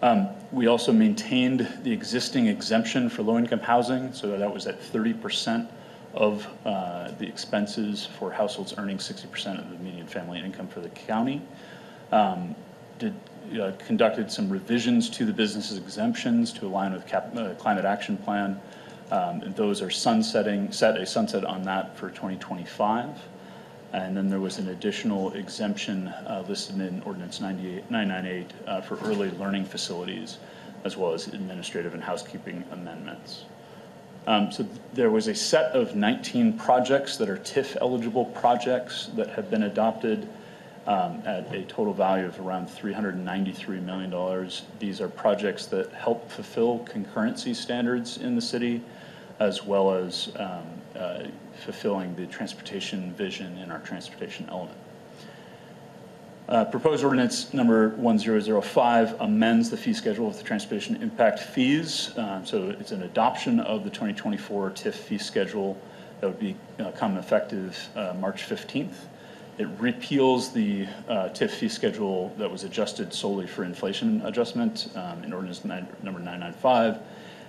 Um, we also maintained the existing exemption for low-income housing, so that was at thirty percent of uh, the expenses for households earning sixty percent of the median family income for the county. Um, did, uh, conducted some revisions to the business exemptions to align with cap uh, Climate Action Plan. Um, and those are sunsetting, set a sunset on that for twenty twenty-five. And then there was an additional exemption uh, listed in Ordinance nine ninety-eight uh, for early learning facilities, as well as administrative and housekeeping amendments. Um, so th there was a set of nineteen projects that are T I F eligible projects that have been adopted um, at a total value of around three hundred ninety-three million dollars. These are projects that help fulfill concurrency standards in the city, as well as um, uh, fulfilling the transportation vision in our transportation element. Uh, proposed ordinance number one thousand five amends the fee schedule of the transportation impact fees. Um, so it's an adoption of the twenty twenty-four T I F fee schedule that would be uh, come effective uh, March fifteenth. It repeals the uh, T I F fee schedule that was adjusted solely for inflation adjustment um, in ordinance nine, number nine ninety-five.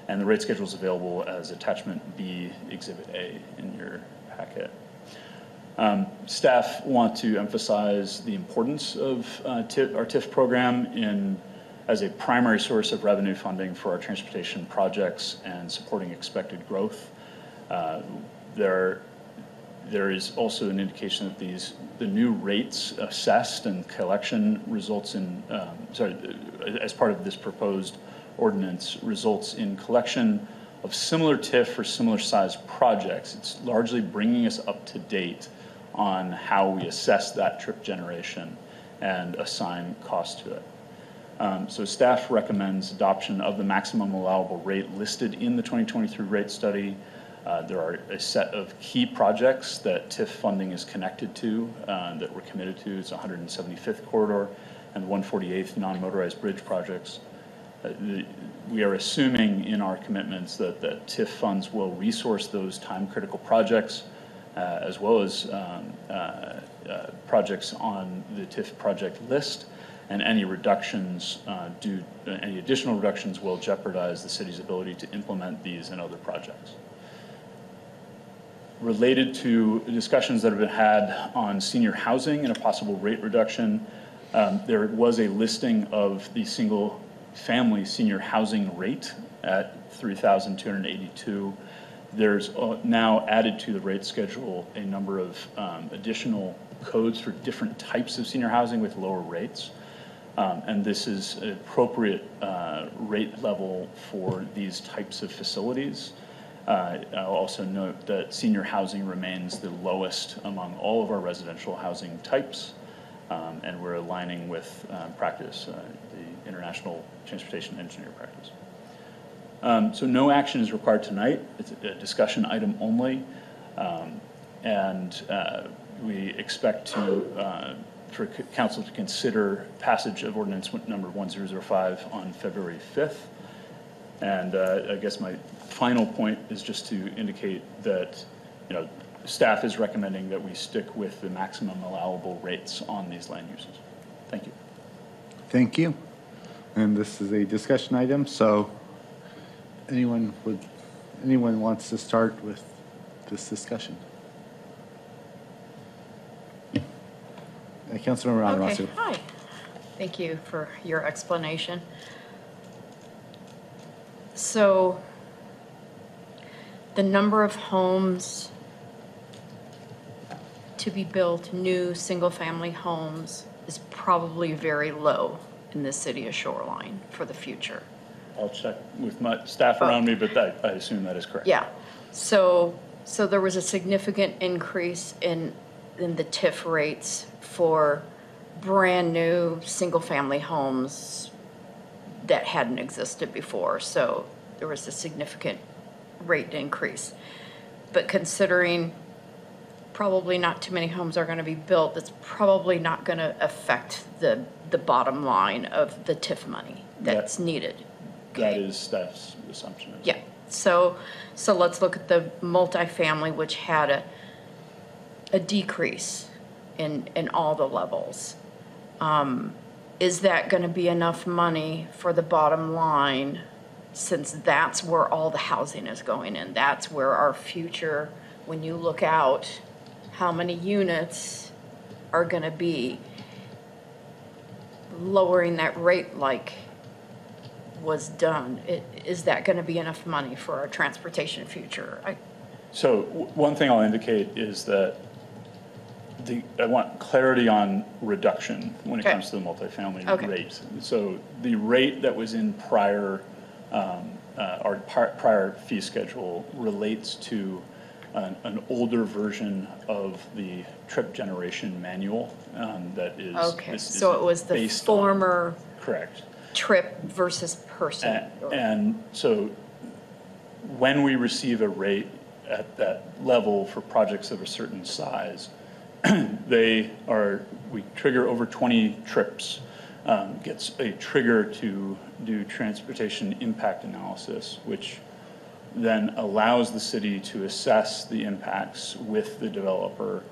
And the rate schedule is available as attachment B, exhibit A in your packet. Um, staff want to emphasize the importance of uh, T I F, our T I F program in, as a primary source of revenue funding for our transportation projects and supporting expected growth. Uh, there, there is also an indication that these the new rates assessed and collection results in, um, sorry, as part of this proposed ordinance results in collection of similar T I F for similar sized projects. It's largely bringing us up to date on how we assess that trip generation and assign cost to it. Um, so staff recommends adoption of the maximum allowable rate listed in the twenty twenty-three rate study. Uh, there are a set of key projects that T I F funding is connected to uh, that we're committed to. It's one hundred seventy-fifth Corridor and the one forty-eighth non-motorized bridge projects. Uh, the, we are assuming in our commitments that the T I F funds will resource those time-critical projects uh, as well as um, uh, uh, projects on the T I F project list, and any reductions uh, due, uh, any additional reductions will jeopardize the city's ability to implement these and other projects. related to discussions that have been had on senior housing and a possible rate reduction. Um, there was a listing of the single family senior housing rate at three thousand two hundred eighty-two dollars. There's uh, now added to the rate schedule a number of um, additional codes for different types of senior housing with lower rates. Um, and this is an appropriate uh, rate level for these types of facilities. Uh, I'll also note that senior housing remains the lowest among all of our residential housing types. Um, and we're aligning with uh, practice, uh, the International Transportation Engineer practice. Um, so no action is required tonight. It's a discussion item only. Um, and uh, we expect to, uh, for council to consider passage of ordinance number one zero zero five on February fifth. And uh, I guess my final point is just to indicate that, you know, staff is recommending that we stick with the maximum allowable rates on these land uses. Thank you. Thank you. And this is a discussion item, so anyone would, anyone wants to start with this discussion? Uh, Councilmember Adamasu. Okay. Hi. Thank you for your explanation. So the number of homes to be built, new single-family homes, is probably very low in the city of Shoreline for the future. I'll check with my staff around me, but that, I assume that is correct. Yeah. So, so there was a significant increase in in the T I F rates for brand new single-family homes that hadn't existed before. So there was a significant rate increase, but considering probably not too many homes are going to be built, that's probably not going to affect the the bottom line of the T I F money that's that, needed. Okay. That is, that's the assumption. Yeah. So, so let's look at the multifamily, which had a a decrease in in all the levels. Um, is that going to be enough money for the bottom line, since that's where all the housing is going in? That's where our future, when you look out, how many units are going to be? Lowering that rate like was done, it, is that going to be enough money for our transportation future? I, so w one thing I'll indicate is that the I want clarity on reduction when okay. it comes to the multifamily okay. rate. So the rate that was in prior um, uh, our par prior fee schedule relates to An, an older version of the trip generation manual um, that is okay. This so it was the former on, correct trip versus person, and, or, and so when we receive a rate at that level for projects of a certain size, they are we trigger over twenty trips, um, gets a trigger to do transportation impact analysis, which then allows the city to assess the impacts with the developer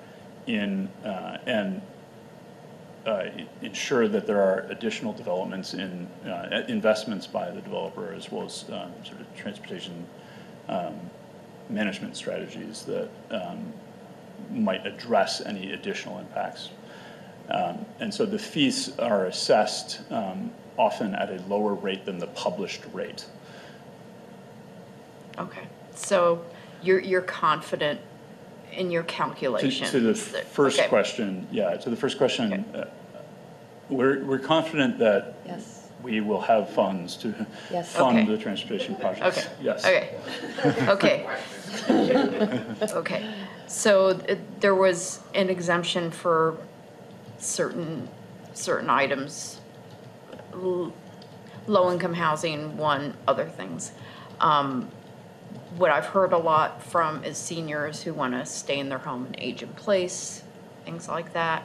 in uh, and uh, ensure that there are additional developments in uh, investments by the developer, as well as um, sort of transportation um, management strategies that um, might address any additional impacts. Um, and so the fees are assessed um, often at a lower rate than the published rate. Okay, so you're you're confident in your calculations. To, to the first okay. question, yeah. To the first question, okay. uh, we're we're confident that yes. we will have funds to yes. fund okay. the transportation projects. Okay. Yes. Okay. Okay. Okay. So it, there was an exemption for certain certain items, l low income housing, one other things. Um, What I've heard a lot from is seniors who want to stay in their home and age in place, things like that.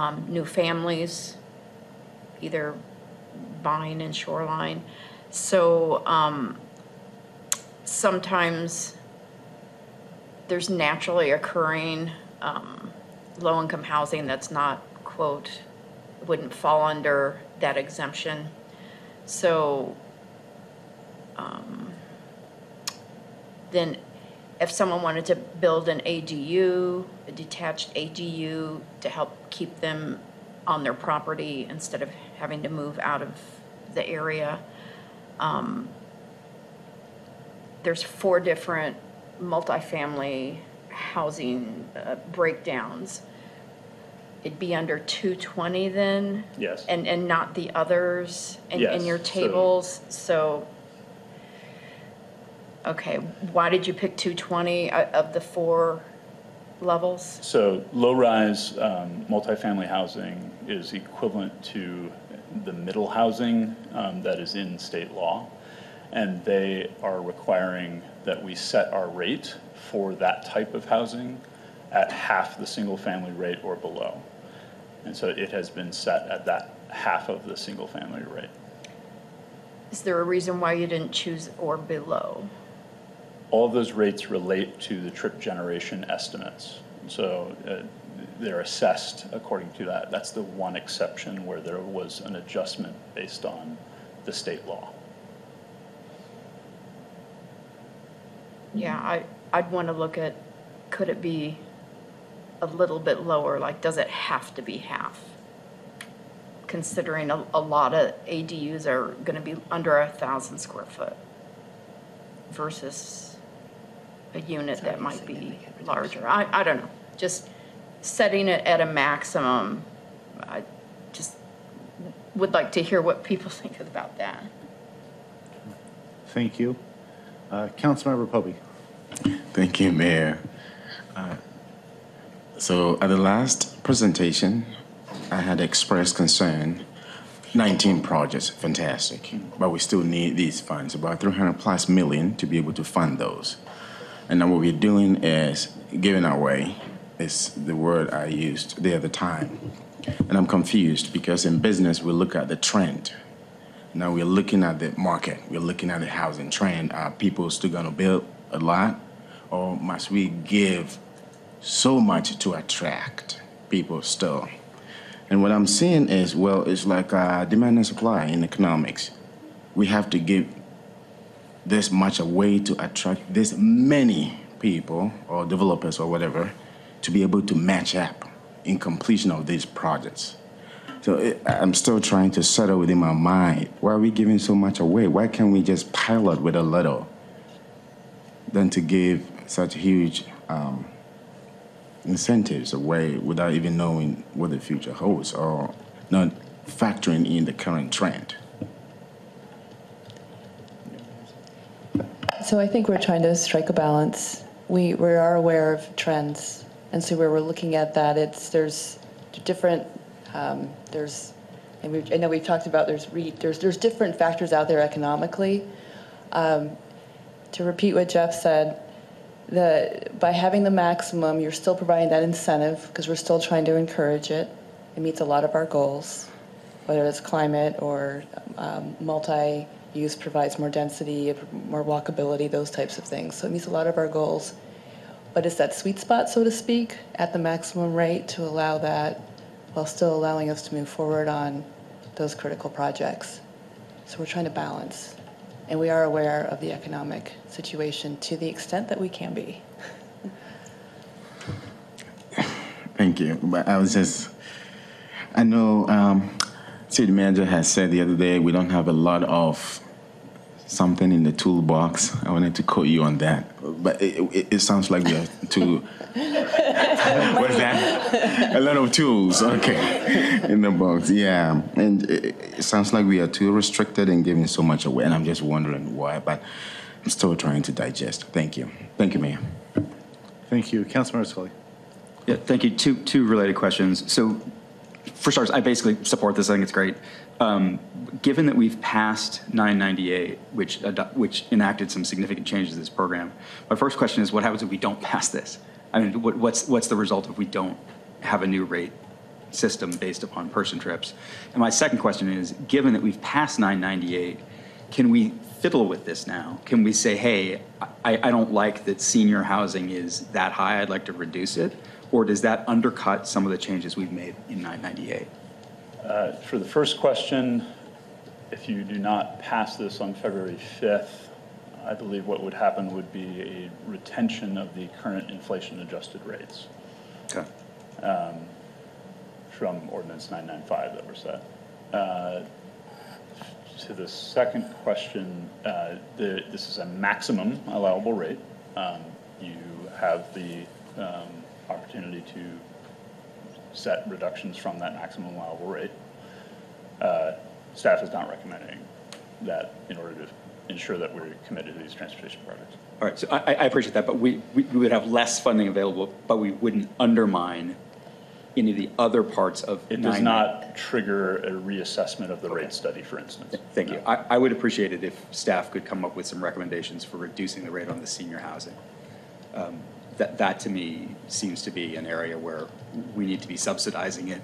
Um, new families, either buying in Shoreline. So um, sometimes there's naturally occurring um, low-income housing that's not, quote, wouldn't fall under that exemption. So... Um, then if someone wanted to build an A D U, a detached A D U, to help keep them on their property instead of having to move out of the area. Um, there's four different multifamily housing uh, breakdowns. It'd be under two twenty then? Yes. And, and not the others in, yes. in your tables? So, so, okay, why did you pick two twenty of the four levels? So low-rise um, multifamily housing is equivalent to the middle housing um, that is in state law, and they are requiring that we set our rate for that type of housing at half the single family rate or below. And so it has been set at that half of the single family rate. Is there a reason why you didn't choose or below? All of those rates relate to the trip generation estimates. So uh, they're assessed according to that. That's the one exception where there was an adjustment based on the state law. Yeah, I, I'd want to look at, could it be a little bit lower? Like, does it have to be half? Considering a, a lot of A D Us are going to be under a thousand square foot versus a unit that might be larger. I, I don't know. Just setting it at a maximum. I just would like to hear what people think about that. Thank you. Uh, Councilmember Pubby. Thank you, Mayor. Uh, so at the last presentation, I had expressed concern. nineteen projects, fantastic, but we still need these funds, about three hundred plus million to be able to fund those. And now what we're doing is giving away, is the word I used the other time. And I'm confused because in business, we look at the trend. Now we're looking at the market, we're looking at the housing trend. Are people still gonna build a lot, or must we give so much to attract people still? And what I'm seeing is, well, it's like uh, demand and supply in economics. We have to give this much away to attract this many people or developers or whatever to be able to match up in completion of these projects. So it, I'm still trying to settle within my mind, why are we giving so much away? Why can't we just pilot with a little than to give such huge um, incentives away without even knowing what the future holds or not factoring in the current trend? So I think we're trying to strike a balance. We, we are aware of trends, and so where we're looking at that, it's there's different, um, there's, and we've, I know we've talked about there's, re, there's, there's different factors out there economically. Um, to repeat what Jeff said, The, by having the maximum, you're still providing that incentive because we're still trying to encourage it. It meets a lot of our goals, whether it's climate or um, multi-use provides more density, more walkability, those types of things. So it meets a lot of our goals. But it's that sweet spot, so to speak, at the maximum rate to allow that while still allowing us to move forward on those critical projects. So we're trying to balance. And we are aware of the economic situation to the extent that we can be. Thank you. But I was just, I know um, City Manager has said the other day, we don't have a lot of something in the toolbox. I wanted to quote you on that. But it, it, it sounds like we have to, what is that? A lot of tools, okay, in the box, yeah. And it, it sounds like we are too restricted and giving so much away, and I'm just wondering why, but I'm still trying to digest. Thank you. Thank you, Mayor. Thank you. Councilmember Scully. Yeah, thank you. Two, two related questions. So, for starters, I basically support this. I think it's great. Um, given that we've passed nine ninety-eight, which, which enacted some significant changes to this program, my first question is, what happens if we don't pass this? I mean, what, what's, what's the result if we don't have a new rate system based upon person trips? And my second question is, given that we've passed nine ninety-eight, can we fiddle with this now? Can we say, hey, I, I don't like that senior housing is that high, I'd like to reduce it? Or does that undercut some of the changes we've made in nine ninety-eight? Uh, for the first question, if you do not pass this on February fifth, I believe what would happen would be a retention of the current inflation-adjusted rates. Okay. Um, from Ordinance nine ninety-five that were set. Uh, to the second question, uh, the, this is a maximum allowable rate. Um, you have the um, opportunity to set reductions from that maximum allowable rate. Uh, staff is not recommending that in order to ensure that we're committed to these transportation projects. All right, so I, I appreciate that, but we, we, we would have less funding available, but we wouldn't undermine any of the other parts of it. Does not trigger a reassessment of the okay. rate study, for instance. Thank no. you. I, I would appreciate it if staff could come up with some recommendations for reducing the rate on the senior housing. Um, that, that to me seems to be an area where we need to be subsidizing it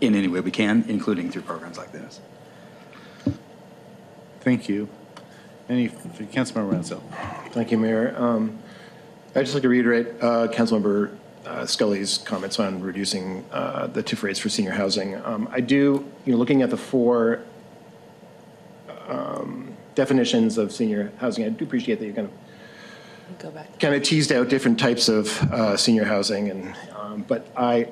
in any way we can, including through programs like this. Thank you. Any, Councilmember Ransell. Thank you, Mayor. Um, I'd just like to reiterate uh, Councilmember uh, Scully's comments on reducing uh, the T I F rates for senior housing. Um, I do, you know, looking at the four um, definitions of senior housing, I do appreciate that you kind of go back. kind of teased out different types of uh, senior housing, and um, but I,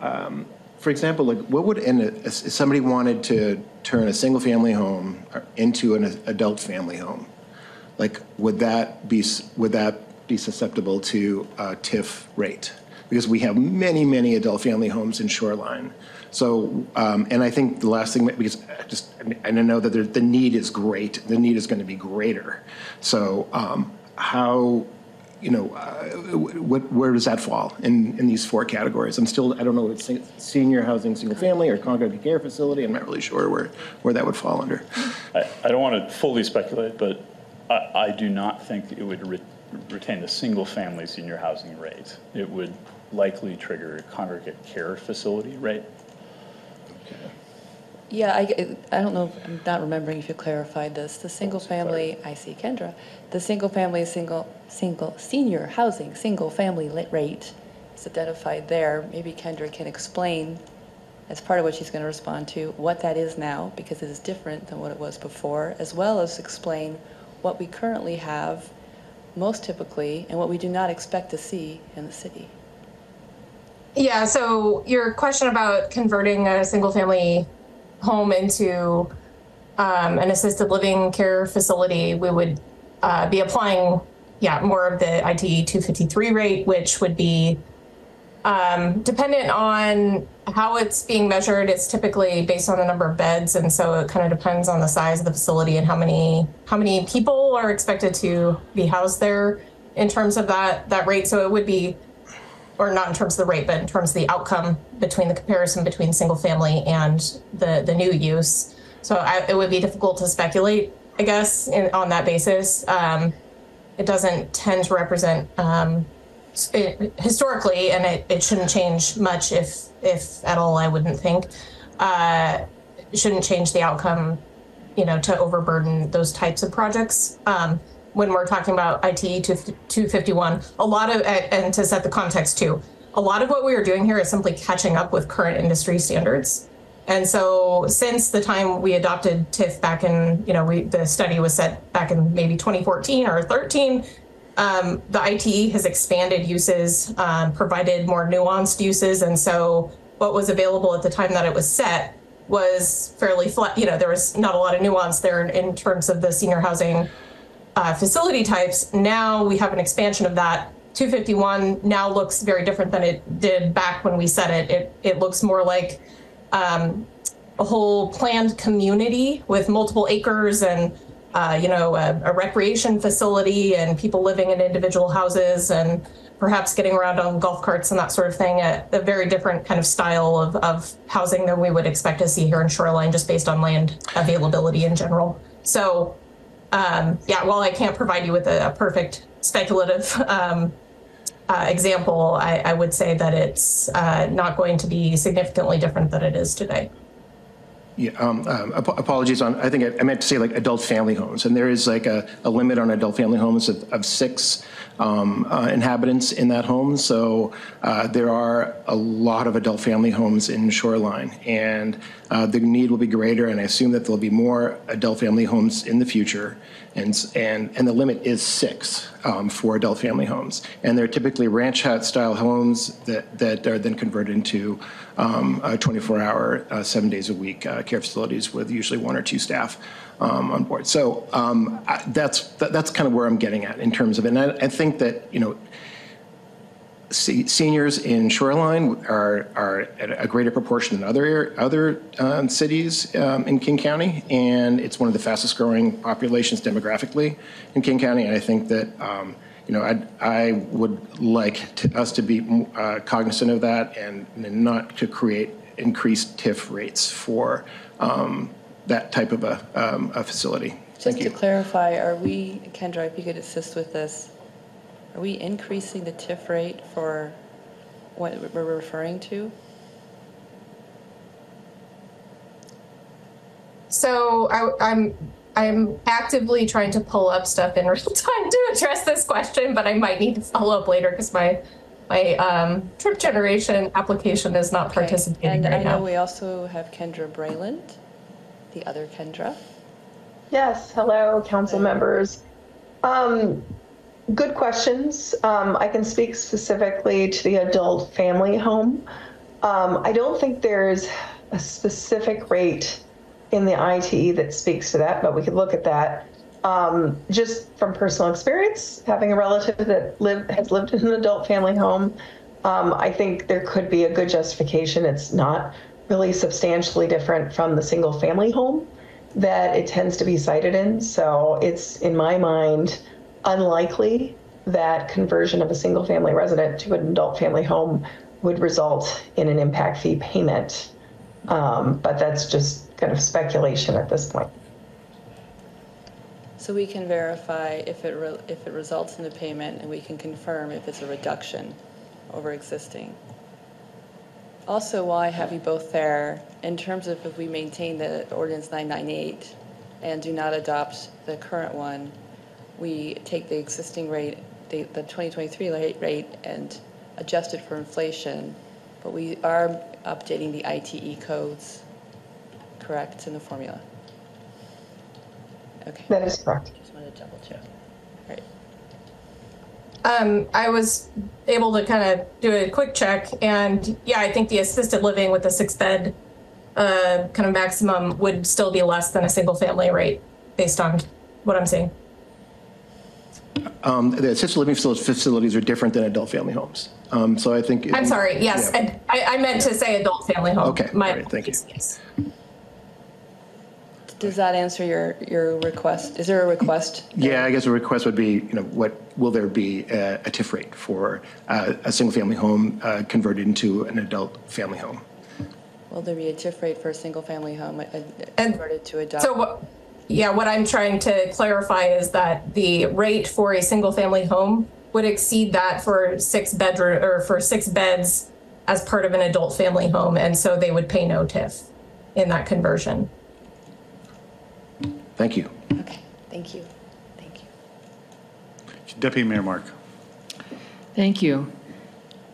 um, for example, like what would in a, if somebody wanted to turn a single family home into an adult family home, like would that be would that be susceptible to a T I F rate? Because we have many many adult family homes in Shoreline. So um, and I think the last thing, because I just I know that there, the need is great, the need is going to be greater. So um, how you know uh, what, where does that fall in in these four categories? I'm still I don't know if it's senior housing, single family, or congregate care facility. I'm not really sure where where that would fall under. I, I don't want to fully speculate, but I, I do not think it would re retain the single family senior housing rate. It would likely trigger a congregate care facility rate. Okay. Yeah, I, I don't know, I'm not remembering if you clarified this. The single family, I see Kendra, the single family, single, single, senior housing, single family lit rate is identified there. Maybe Kendra can explain, as part of what she's going to respond to, what that is now, because it is different than what it was before, as well as explain what we currently have most typically and what we do not expect to see in the city. Yeah, so your question about converting a single family home into um, an assisted living care facility, we would uh, be applying, yeah, more of the I T E two fifty-three rate, which would be um, dependent on how it's being measured. It's typically based on the number of beds, and so it kind of depends on the size of the facility and how many how many people are expected to be housed there in terms of that that rate. So it would be, or not in terms of the rate, but in terms of the outcome between the comparison between single family and the, the new use. So I, it would be difficult to speculate, I guess, in, on that basis. Um, it doesn't tend to represent, um, it, historically, and it, it shouldn't change much, if if at all, I wouldn't think. Uh, it shouldn't change the outcome, you know, to overburden those types of projects. Um, when we're talking about I T E two fifty-one, a lot of, and to set the context too, a lot of what we are doing here is simply catching up with current industry standards. And so since the time we adopted T I F back in, you know, we, the study was set back in maybe twenty fourteen or thirteen, um, the I T E has expanded uses, um, provided more nuanced uses. And so what was available at the time that it was set was fairly flat. You know, there was not a lot of nuance there in, in terms of the senior housing Uh, facility types. Now we have an expansion of that. two fifty-one now looks very different than it did back when we set it. It, it looks more like um, a whole planned community with multiple acres and, uh, you know, a, a recreation facility and people living in individual houses and perhaps getting around on golf carts and that sort of thing. A, a very different kind of style of, of housing than we would expect to see here in Shoreline, just based on land availability in general. So Um, yeah, while I can't provide you with a, a perfect speculative um, uh, example, I, I would say that it's uh, not going to be significantly different than it is today. Yeah, um, um, ap apologies on, I think I, I meant to say like adult family homes, and there is like a, a limit on adult family homes of, of six um, uh, inhabitants in that home. So uh, there are a lot of adult family homes in Shoreline, and uh, the need will be greater, and I assume that there'll be more adult family homes in the future, and and, and the limit is six um, for adult family homes, and they're typically ranch hut style homes that, that are then converted into um, a twenty-four hour, uh, seven days a week uh, care facilities with usually one or two staff um, on board. So um, I, that's that, that's kind of where I'm getting at in terms of it. And I, I think that, you know, se seniors in Shoreline are are at a greater proportion than other other um, cities um, in King County, and it's one of the fastest growing populations demographically in King County. And I think that um, you know I I would like to, us to be uh, cognizant of that, and, and not to create increased T I F rates for um, that type of a, um, a facility. Just to clarify, are we, Kendra, if you could assist with this, are we increasing the T I F rate for what we're referring to? So I, I'm I'm actively trying to pull up stuff in real time to address this question, but I might need to follow up later because my My um, trip generation application is not okay. participating and right I now. And I know we also have Kendra Brayland, the other Kendra. Yes, hello, council hello. members. Um, good questions. Um, I can speak specifically to the adult family home. Um, I don't think there's a specific rate in the I T E that speaks to that, but we could look at that. Um, just from personal experience, having a relative that lived, has lived in an adult family home, um, I think there could be a good justification. It's not really substantially different from the single family home that it tends to be cited in. So it's, in my mind, unlikely that conversion of a single family resident to an adult family home would result in an impact fee payment. Um, but that's just kind of speculation at this point. So we can verify if it re if it results in the payment, and we can confirm if it's a reduction over existing. Also, while I have you both there, in terms of if we maintain the ordinance nine ninety-eight and do not adopt the current one, we take the existing rate, the, the twenty twenty-three rate, and adjust it for inflation, but we are updating the I T E codes, correct, in the formula. Okay. That is correct. Just wanted to double check. All right. Um, I was able to kind of do a quick check, and yeah, I think the assisted living with the six bed uh, kind of maximum would still be less than a single family rate, based on what I'm seeing. Um, the assisted living facilities are different than adult family homes. Um, so I think. I'm sorry. Yes, yeah. I, I meant yeah. to say adult family home. Okay. My All right, thank you. Yes. Does that answer your, your request? Is there a request? There? Yeah, I guess a request would be, you know, what will there be a, a T I F rate for uh, a single family home uh, converted into an adult family home? Will there be a T I F rate for a single family home converted to adult? So, what, yeah, what I'm trying to clarify is that the rate for a single family home would exceed that for six bedroom or for six beds as part of an adult family home, and so they would pay no T I F in that conversion. Thank you. Okay, thank you, thank you. Deputy Mayor Mark. Thank you.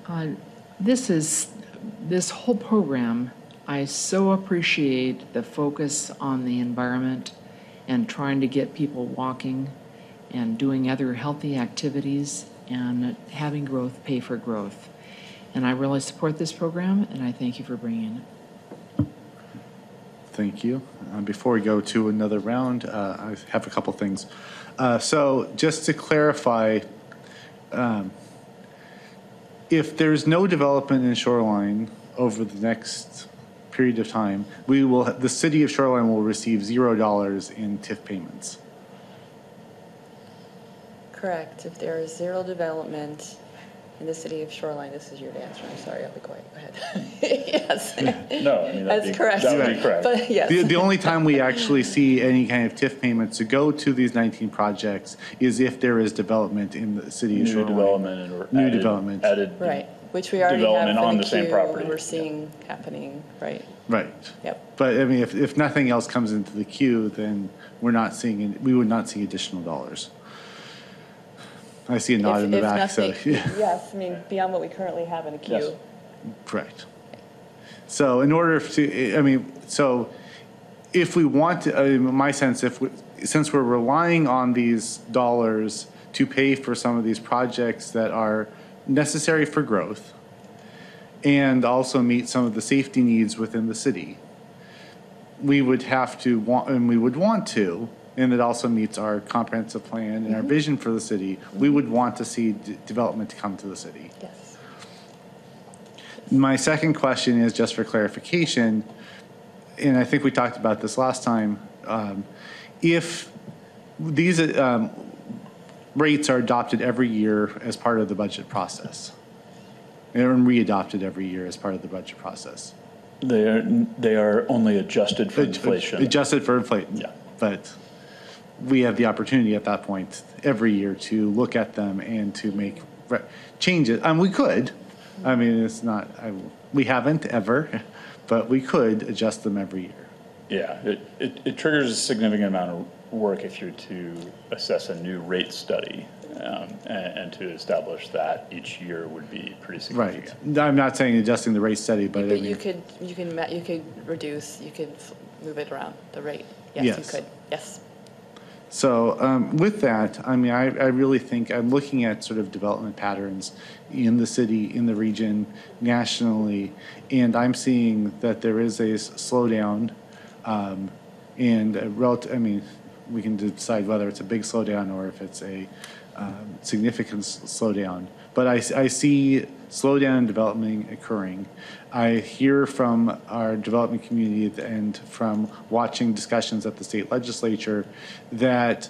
Uh, this is, this whole program, I so appreciate the focus on the environment and trying to get people walking and doing other healthy activities and having growth pay for growth. And I really support this program, and I thank you for bringing it. Thank you. Uh, before we go to another round, uh, I have a couple things. Uh, so just to clarify, um, if there's no development in Shoreline over the next period of time, we will, the city of Shoreline will receive zero dollars in T I F payments. Correct. If there is zero development In the city of Shoreline, this is your answer. I'm sorry, I'll be quiet. Go ahead. Yes. No, I mean, that's be, correct. That would be correct. But, yes. The, the only time we actually see any kind of T I F payments to go to these nineteen projects is if there is development in the city of Shoreline. New development and new added, development. Added right, which we already development have on the, the same property. We're seeing yeah. happening, right? Right. Yep. But I mean, if if nothing else comes into the queue, then we're not seeing. We would not see additional dollars. I see a nod if, in the back, nothing, so. Yeah. Yes, I mean, beyond what we currently have in the queue. Yes. Correct. So in order to, I mean, so if we want to, I mean, my sense, if we, since we're relying on these dollars to pay for some of these projects that are necessary for growth and also meet some of the safety needs within the city, we would have to want, and we would want to, and it also meets our comprehensive plan and mm-hmm. our vision for the city, mm-hmm. we would want to see d- development to come to the city. Yes. My second question is just for clarification, and I think we talked about this last time. Um, if these um, rates are adopted every year as part of the budget process, and re-adopted every year as part of the budget process. They are, they are only adjusted for Ad- inflation. Adjusted for inflation. Yeah. But we have the opportunity at that point every year to look at them and to make re- changes. And um, we could. I mean, it's not, I, we haven't ever, but we could adjust them every year. Yeah, it, it, it triggers a significant amount of work if you're to assess a new rate study. Um, and, and to establish that each year would be pretty significant. Right. I'm not saying adjusting the rate study, but, but I mean, you could you can you could reduce, you could move it around the rate. Yes, yes. you could. Yes. So um, with that, I mean, I, I really think I'm looking at sort of development patterns in the city, in the region, nationally, and I'm seeing that there is a slowdown, um, and a relative. I mean, we can decide whether it's a big slowdown or if it's a Um, significant s- slowdown, but I, I see slowdown in development occurring. I hear from our development community and from watching discussions at the state legislature that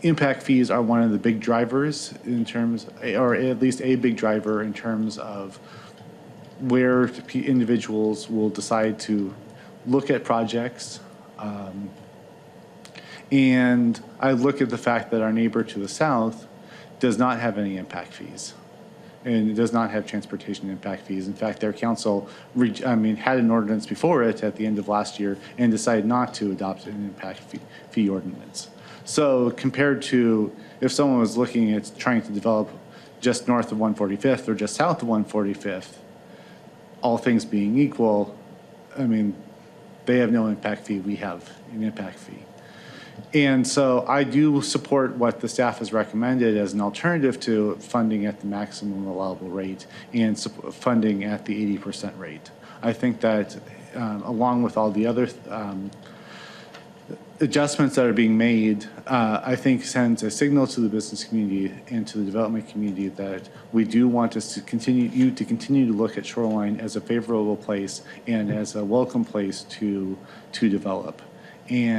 impact fees are one of the big drivers in terms, or at least a big driver in terms of where individuals will decide to look at projects. Um, And I look at the fact that our neighbor to the south does not have any impact fees and does not have transportation impact fees. In fact, their council, re- I mean, had an ordinance before it at the end of last year and decided not to adopt an impact fee, fee ordinance. So compared to if someone was looking at trying to develop just north of one forty-fifth or just south of one forty-fifth, all things being equal, I mean, they have no impact fee. We have an impact fee. And so I do support what the staff has recommended as an alternative to funding at the maximum allowable rate and funding at the eighty percent rate. I think that um, along with all the other um, adjustments that are being made, uh, I think sends a signal to the business community and to the development community that we do want us to continue you to continue to look at Shoreline as a favorable place and as a welcome place to to develop.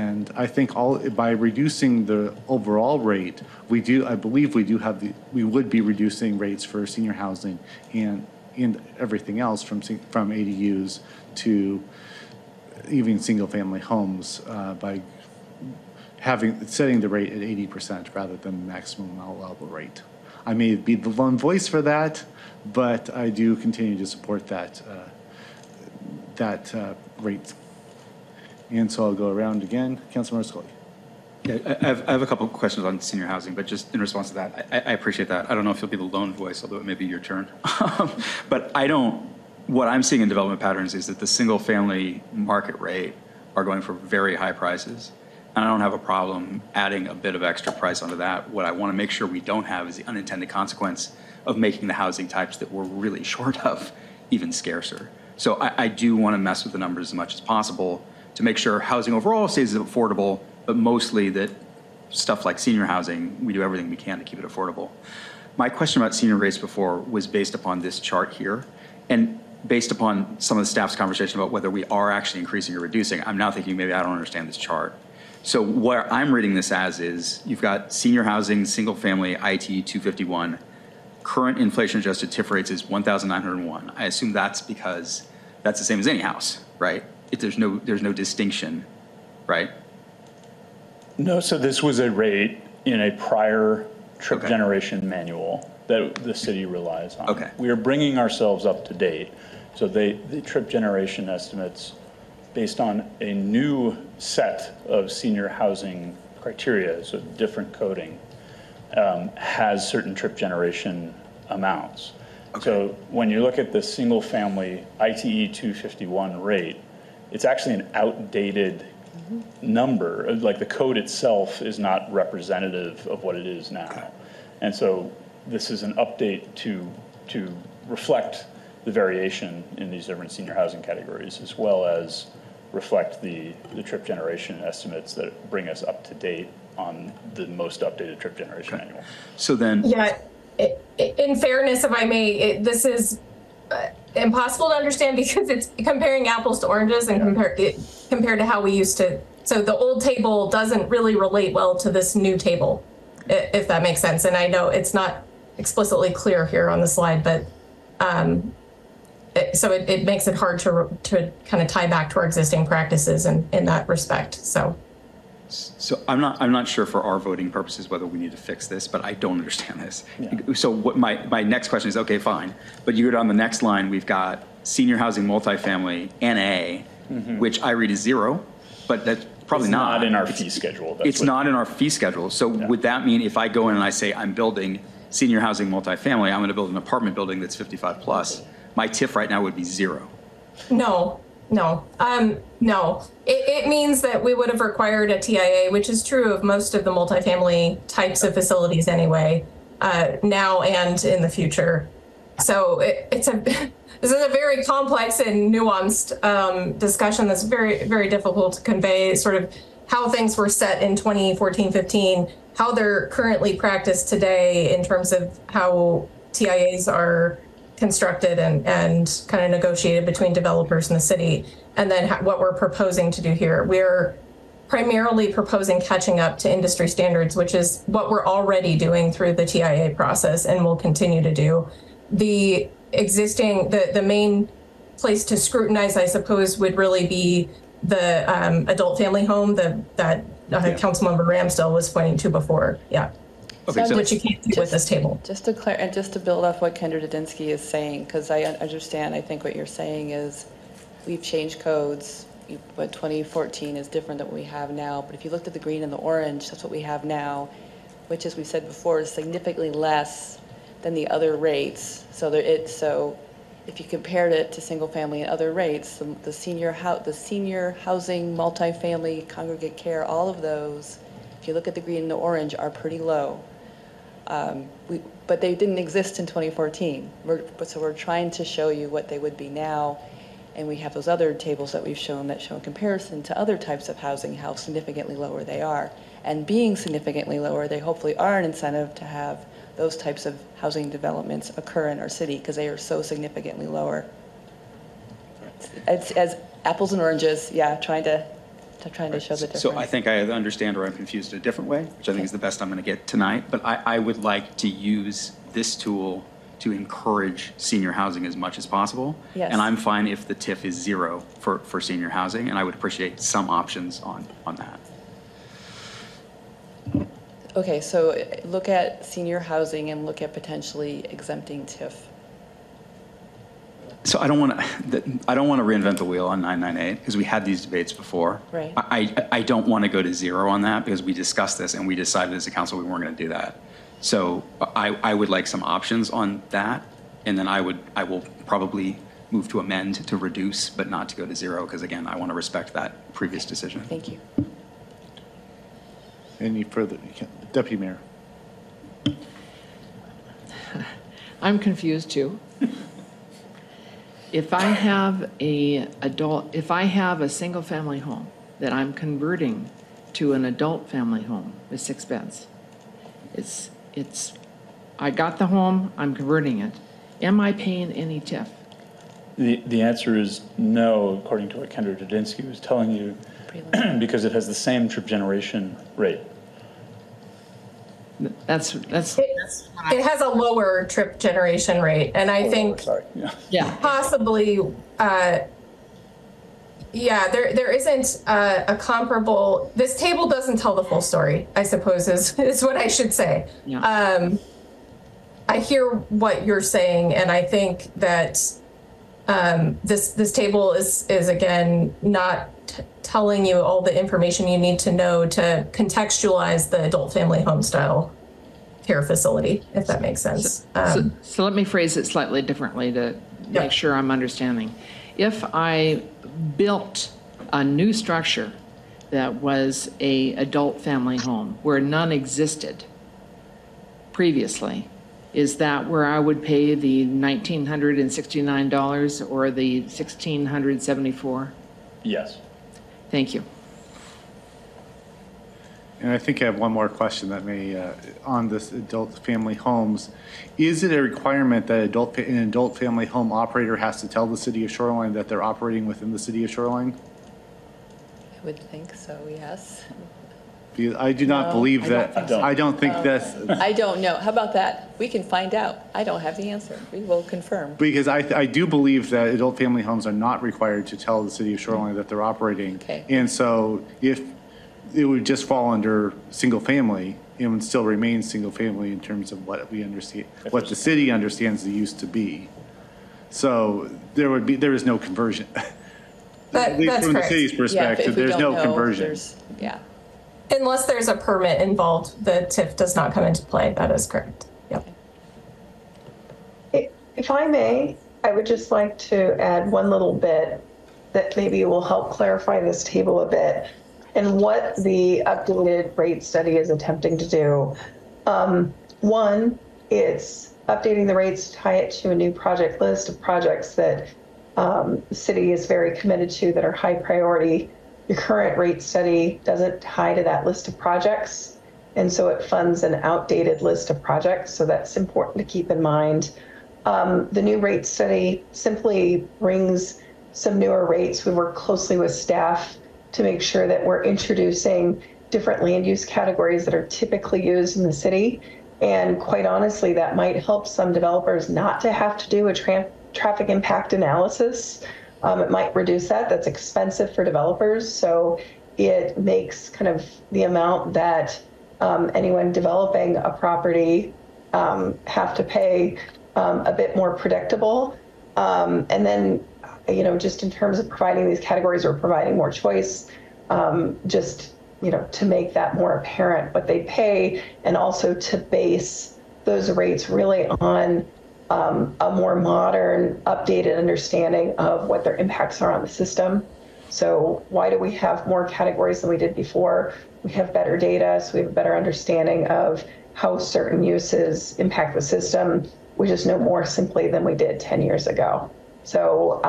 And I think all by reducing the overall rate, we do. I believe we do have the. We would be reducing rates for senior housing and and everything else from from A D Us to even single family homes uh, by having setting the rate at eighty percent rather than the maximum allowable rate. I may be the lone voice for that, but I do continue to support that uh, that uh, rate. And so I'll go around again. Councilmember Scully. Yeah, I have, I have a couple of questions on senior housing, but just in response to that, I, I appreciate that. I don't know if you'll be the lone voice, although it may be your turn. But I don't, what I'm seeing in development patterns is that the single family market rate are going for very high prices. And I don't have a problem adding a bit of extra price onto that. What I want to make sure we don't have is the unintended consequence of making the housing types that we're really short of even scarcer. So I, I do want to mess with the numbers as much as possible to make sure housing overall stays affordable, but mostly that stuff like senior housing, we do everything we can to keep it affordable. My question about senior rates before was based upon this chart here, and based upon some of the staff's conversation about whether we are actually increasing or reducing, I'm now thinking maybe I don't understand this chart. So what I'm reading this as is, you've got senior housing, single family, I T E two fifty-one, current inflation-adjusted T I F rates is one thousand nine hundred one. I assume that's because that's the same as any house, right? If there's no there's no distinction, right? No. So this was a rate in a prior trip okay. generation manual that the city relies on. Okay. We are bringing ourselves up to date. So they the trip generation estimates based on a new set of senior housing criteria, so different coding, um, has certain trip generation amounts. Okay. So when you look at the single family I T E two fifty-one rate, it's actually an outdated mm-hmm. number. Like the code itself is not representative of what it is now. Okay. And so this is an update to, to reflect the variation in these different senior housing categories, as well as reflect the, the trip generation estimates that bring us up to date on the most updated trip generation okay. manual. So then, yeah, it, it, in fairness, if I may, it, this is uh, impossible to understand because it's comparing apples to oranges and yeah. compare, it, compared to how we used to. So the old table doesn't really relate well to this new table, if that makes sense. And I know it's not explicitly clear here on the slide, but um, it, so it, it makes it hard to to kind of tie back to our existing practices in, in that respect. So, so I'm not I'm not sure for our voting purposes whether we need to fix this, but I don't understand this. Yeah. So what my my next question is, okay, fine, but you go down the next line, we've got senior housing multifamily N A, mm-hmm. which I read as zero, but that's probably it's not, not in our it's, fee schedule. That's it's not in our fee schedule. So yeah. would that mean if I go in and I say I'm building senior housing multifamily, I'm going to build an apartment building that's fifty-five plus. My T I F right now would be zero. No, no, um, no. It, it means that we would have required a T I A, which is true of most of the multifamily types of facilities anyway, uh, now and in the future. So it, it's a this is a very complex and nuanced um, discussion that's very, very difficult to convey sort of how things were set in twenty fourteen fifteen, how they're currently practiced today in terms of how T I As are constructed and, and kind of negotiated between developers in the city, and then ha- what we're proposing to do here. We're primarily proposing catching up to industry standards, which is what we're already doing through the T I A process and will continue to do. The existing, the, the main place to scrutinize, I suppose, would really be the um, adult family home the, that uh, yeah. Councilmember Ramsdale was pointing to before, yeah. Okay, so which you can't do just, with this table. Just to clar- and just to build off what Kendra Dudinsky is saying, because I understand, I think what you're saying is we've changed codes, but twenty fourteen is different than what we have now. But if you looked at the green and the orange, that's what we have now, which, as we said before, is significantly less than the other rates. So there, it so. If you compared it to single family and other rates, the, the senior ho- the senior housing, multifamily, congregate care, all of those, if you look at the green and the orange, are pretty low. Um, we, but they didn't exist in twenty fourteen. We're, so we're trying to show you what they would be now. And we have those other tables that we've shown that show a comparison to other types of housing, how significantly lower they are. And being significantly lower, they hopefully are an incentive to have those types of housing developments occur in our city because they are so significantly lower. It's, it's as apples and oranges, yeah, trying to, to trying right. to show the difference. So I think I understand, or I'm confused a different way, which I think okay. is the best I'm going to get tonight. But I, I would like to use this tool to encourage senior housing as much as possible. Yes. And I'm fine if the T I F is zero for, for senior housing, and I would appreciate some options on, on that. Okay, so look at senior housing and look at potentially exempting T I F. So I don't want to, I don't want to reinvent the wheel on nine ninety-eight because we had these debates before. Right. I, I don't want to go to zero on that because we discussed this and we decided as a council we weren't going to do that. So I, I would like some options on that, and then I would I will probably move to amend to reduce, but not to go to zero because again I want to respect that previous decision. Thank you. Any further, Deputy Mayor? I'm confused too. If I have a adult, if I have a single family home that I'm converting to an adult family home with six beds, it's, it's, I got the home, I'm converting it. Am I paying any T I F? The, the answer is no, according to what Kendra Dudinsky was telling you, because it has the same trip generation rate. That's that's, that's that's, it has a lower trip generation rate. And I think oh, yeah. Yeah. possibly, uh, yeah, there there isn't uh, a comparable, this table doesn't tell the full story, I suppose is, is what I should say. Yeah. Um, I hear what you're saying, and I think that um, this this table is, is again, not t telling you all the information you need to know to contextualize the adult family home style care facility, if that makes sense. Um, so, so let me phrase it slightly differently to yeah. make sure I'm understanding. If I built a new structure that was a adult family home where none existed previously, is that where I would pay the one thousand nine hundred sixty-nine dollars or the one thousand six hundred seventy-four dollars? Yes. Thank you. And I think I have one more question that may, uh, on this adult family homes. Is it a requirement that adult, an adult family home operator has to tell the City of Shoreline that they're operating within the City of Shoreline? I would think so, yes. I do not no, believe that. I don't think, so. I don't think um, that's. I don't know. How about that? We can find out. I don't have the answer. We will confirm. Because I, I do believe that adult family homes are not required to tell the City of Shoreline that they're operating. Okay. And so if it would just fall under single family, it would still remain single family in terms of what we understand, what the city understands the use to be. So there would be, there is no conversion. That, At least that's from correct. the city's perspective, yeah, there's no know, conversion. There's, yeah. Unless there's a permit involved, the T I F does not come into play. That is correct. Yep. If I may, I would just like to add one little bit that maybe will help clarify this table a bit and what the updated rate study is attempting to do. Um, one, it's updating the rates to tie it to a new project list of projects that um, the city is very committed to that are high priority. Your current rate study doesn't tie to that list of projects, and so it funds an outdated list of projects, so that's important to keep in mind. Um, the new rate study simply brings some newer rates. We work closely with staff to make sure that we're introducing different land use categories that are typically used in the city, and quite honestly, that might help some developers not to have to do a tra traffic impact analysis. Um, it might reduce that. That's expensive for developers, so it makes kind of the amount that um, anyone developing a property um, have to pay um, a bit more predictable. Um, and then, you know, just in terms of providing these categories or providing more choice, um, just, you know, to make that more apparent what they pay, and also to base those rates really on Um, a more modern, updated understanding of what their impacts are on the system. So why do we have more categories than we did before? We have better data, so we have a better understanding of how certain uses impact the system. We just know more simply than we did ten years ago. So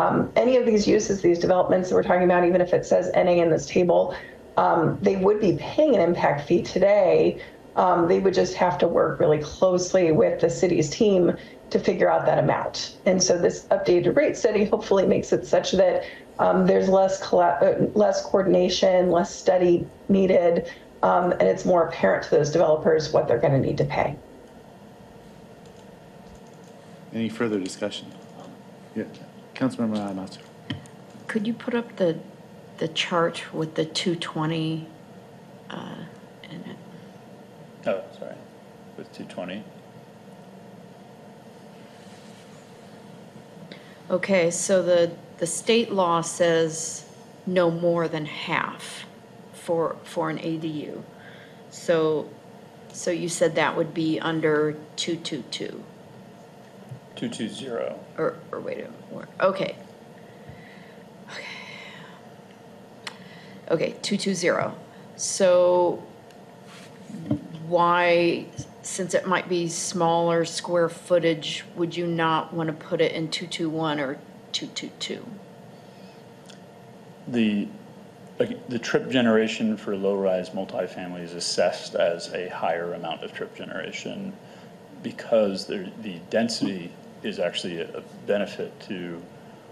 um, any of these uses, these developments that we're talking about, even if it says N A in this table, um, they would be paying an impact fee today. Um, they would just have to work really closely with the city's team to figure out that amount. And so this updated rate study hopefully makes it such that um, there's less collab less coordination, less study needed, um, and it's more apparent to those developers what they're gonna need to pay. Any further discussion? Yeah, Councilmember Almaster. Could you put up the, the chart with the two twenty uh, in it? Oh, sorry, with two twenty. Okay, so the, the state law says no more than half for for an A D U. So so you said that would be under two twenty-two. two twenty. Or, or wait a minute. Okay. Okay. Okay, two twenty. So why, since it might be smaller square footage, would you not want to put it in two twenty-one or two twenty-two? The the trip generation for low-rise multifamily is assessed as a higher amount of trip generation because the, the density is actually a benefit to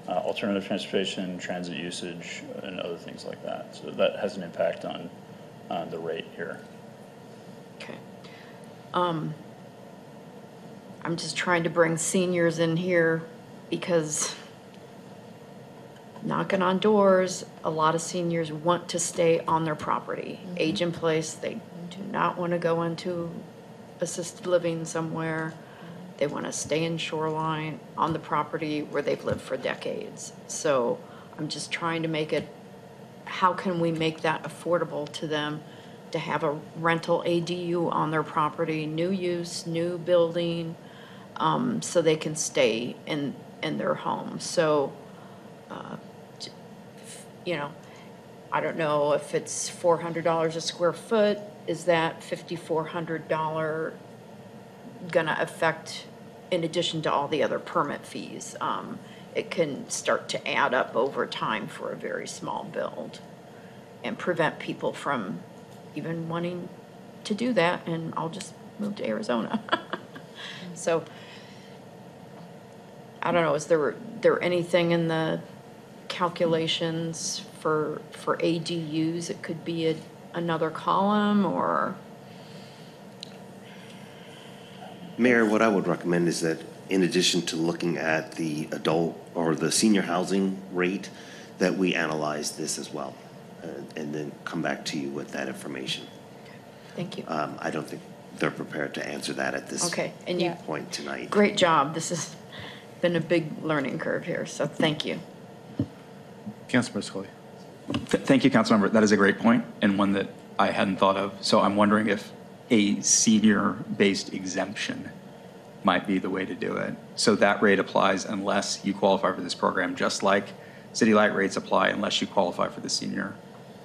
uh, alternative transportation, transit usage, and other things like that. So that has an impact on, on the rate here. Um, I'm just trying to bring seniors in here because knocking on doors, a lot of seniors want to stay on their property, mm-hmm. age in place. They do not want to go into assisted living somewhere. They want to stay in Shoreline on the property where they've lived for decades. So I'm just trying to make it, how can we make that affordable to them to have a rental A D U on their property, new use, new building, um, so they can stay in, in their home. So, uh, you know, I don't know if it's four hundred dollars a square foot. Is that five thousand four hundred dollars gonna affect, in addition to all the other permit fees? Um, it can start to add up over time for a very small build and prevent people from even wanting to do that, and I'll just move to Arizona. So, I don't know, is there there anything in the calculations for for A D Us? It could be a, another column, or... Mayor, what I would recommend is that in addition to looking at the adult or the senior housing rate, that we analyze this as well, uh, and then come back to you with that information. Thank you. Um, I don't think they're prepared to answer that at this okay. and you, point tonight. Great job. This has been a big learning curve here, so thank you. Councilmember Scully. Th thank you, Councilmember. That is a great point, and one that I hadn't thought of. So I'm wondering if a senior-based exemption might be the way to do it. So that rate applies unless you qualify for this program, just like city light rates apply unless you qualify for the senior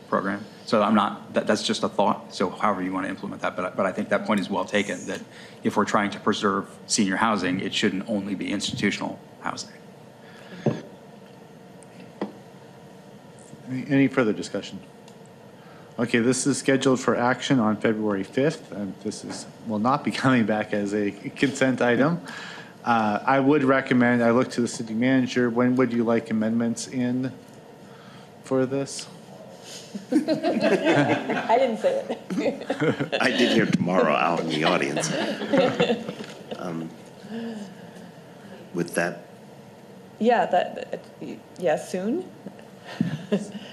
program. So I'm not, that, that's just a thought. So however you want to implement that, but, but I think that point is well taken, that if we're trying to preserve senior housing, it shouldn't only be institutional housing. Any, any further discussion? Okay, this is scheduled for action on February fifth, and this is will not be coming back as a consent item. Uh, I would recommend, I look to the city manager, when would you like amendments in for this? I didn't say it. I did hear tomorrow out in the audience. Um, with that? Yeah, that, yeah, soon.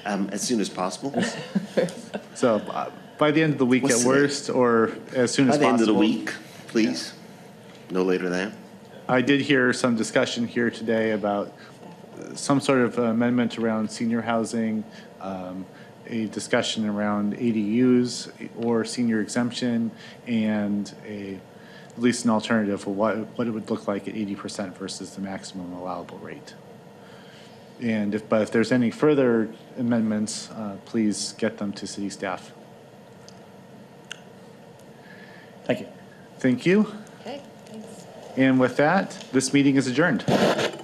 Um, as soon as possible. So uh, by the end of the week What's at worst, it? or as soon by as possible. By the end of the week, please. Yeah. No later than. I did hear some discussion here today about some sort of amendment around senior housing, um, a discussion around A D Us or senior exemption, and a at least an alternative for what what it would look like at eighty percent versus the maximum allowable rate. And if, but if there's any further amendments, uh, please get them to city staff. Thank you. Thank you. Okay, thanks. And with that, this meeting is adjourned.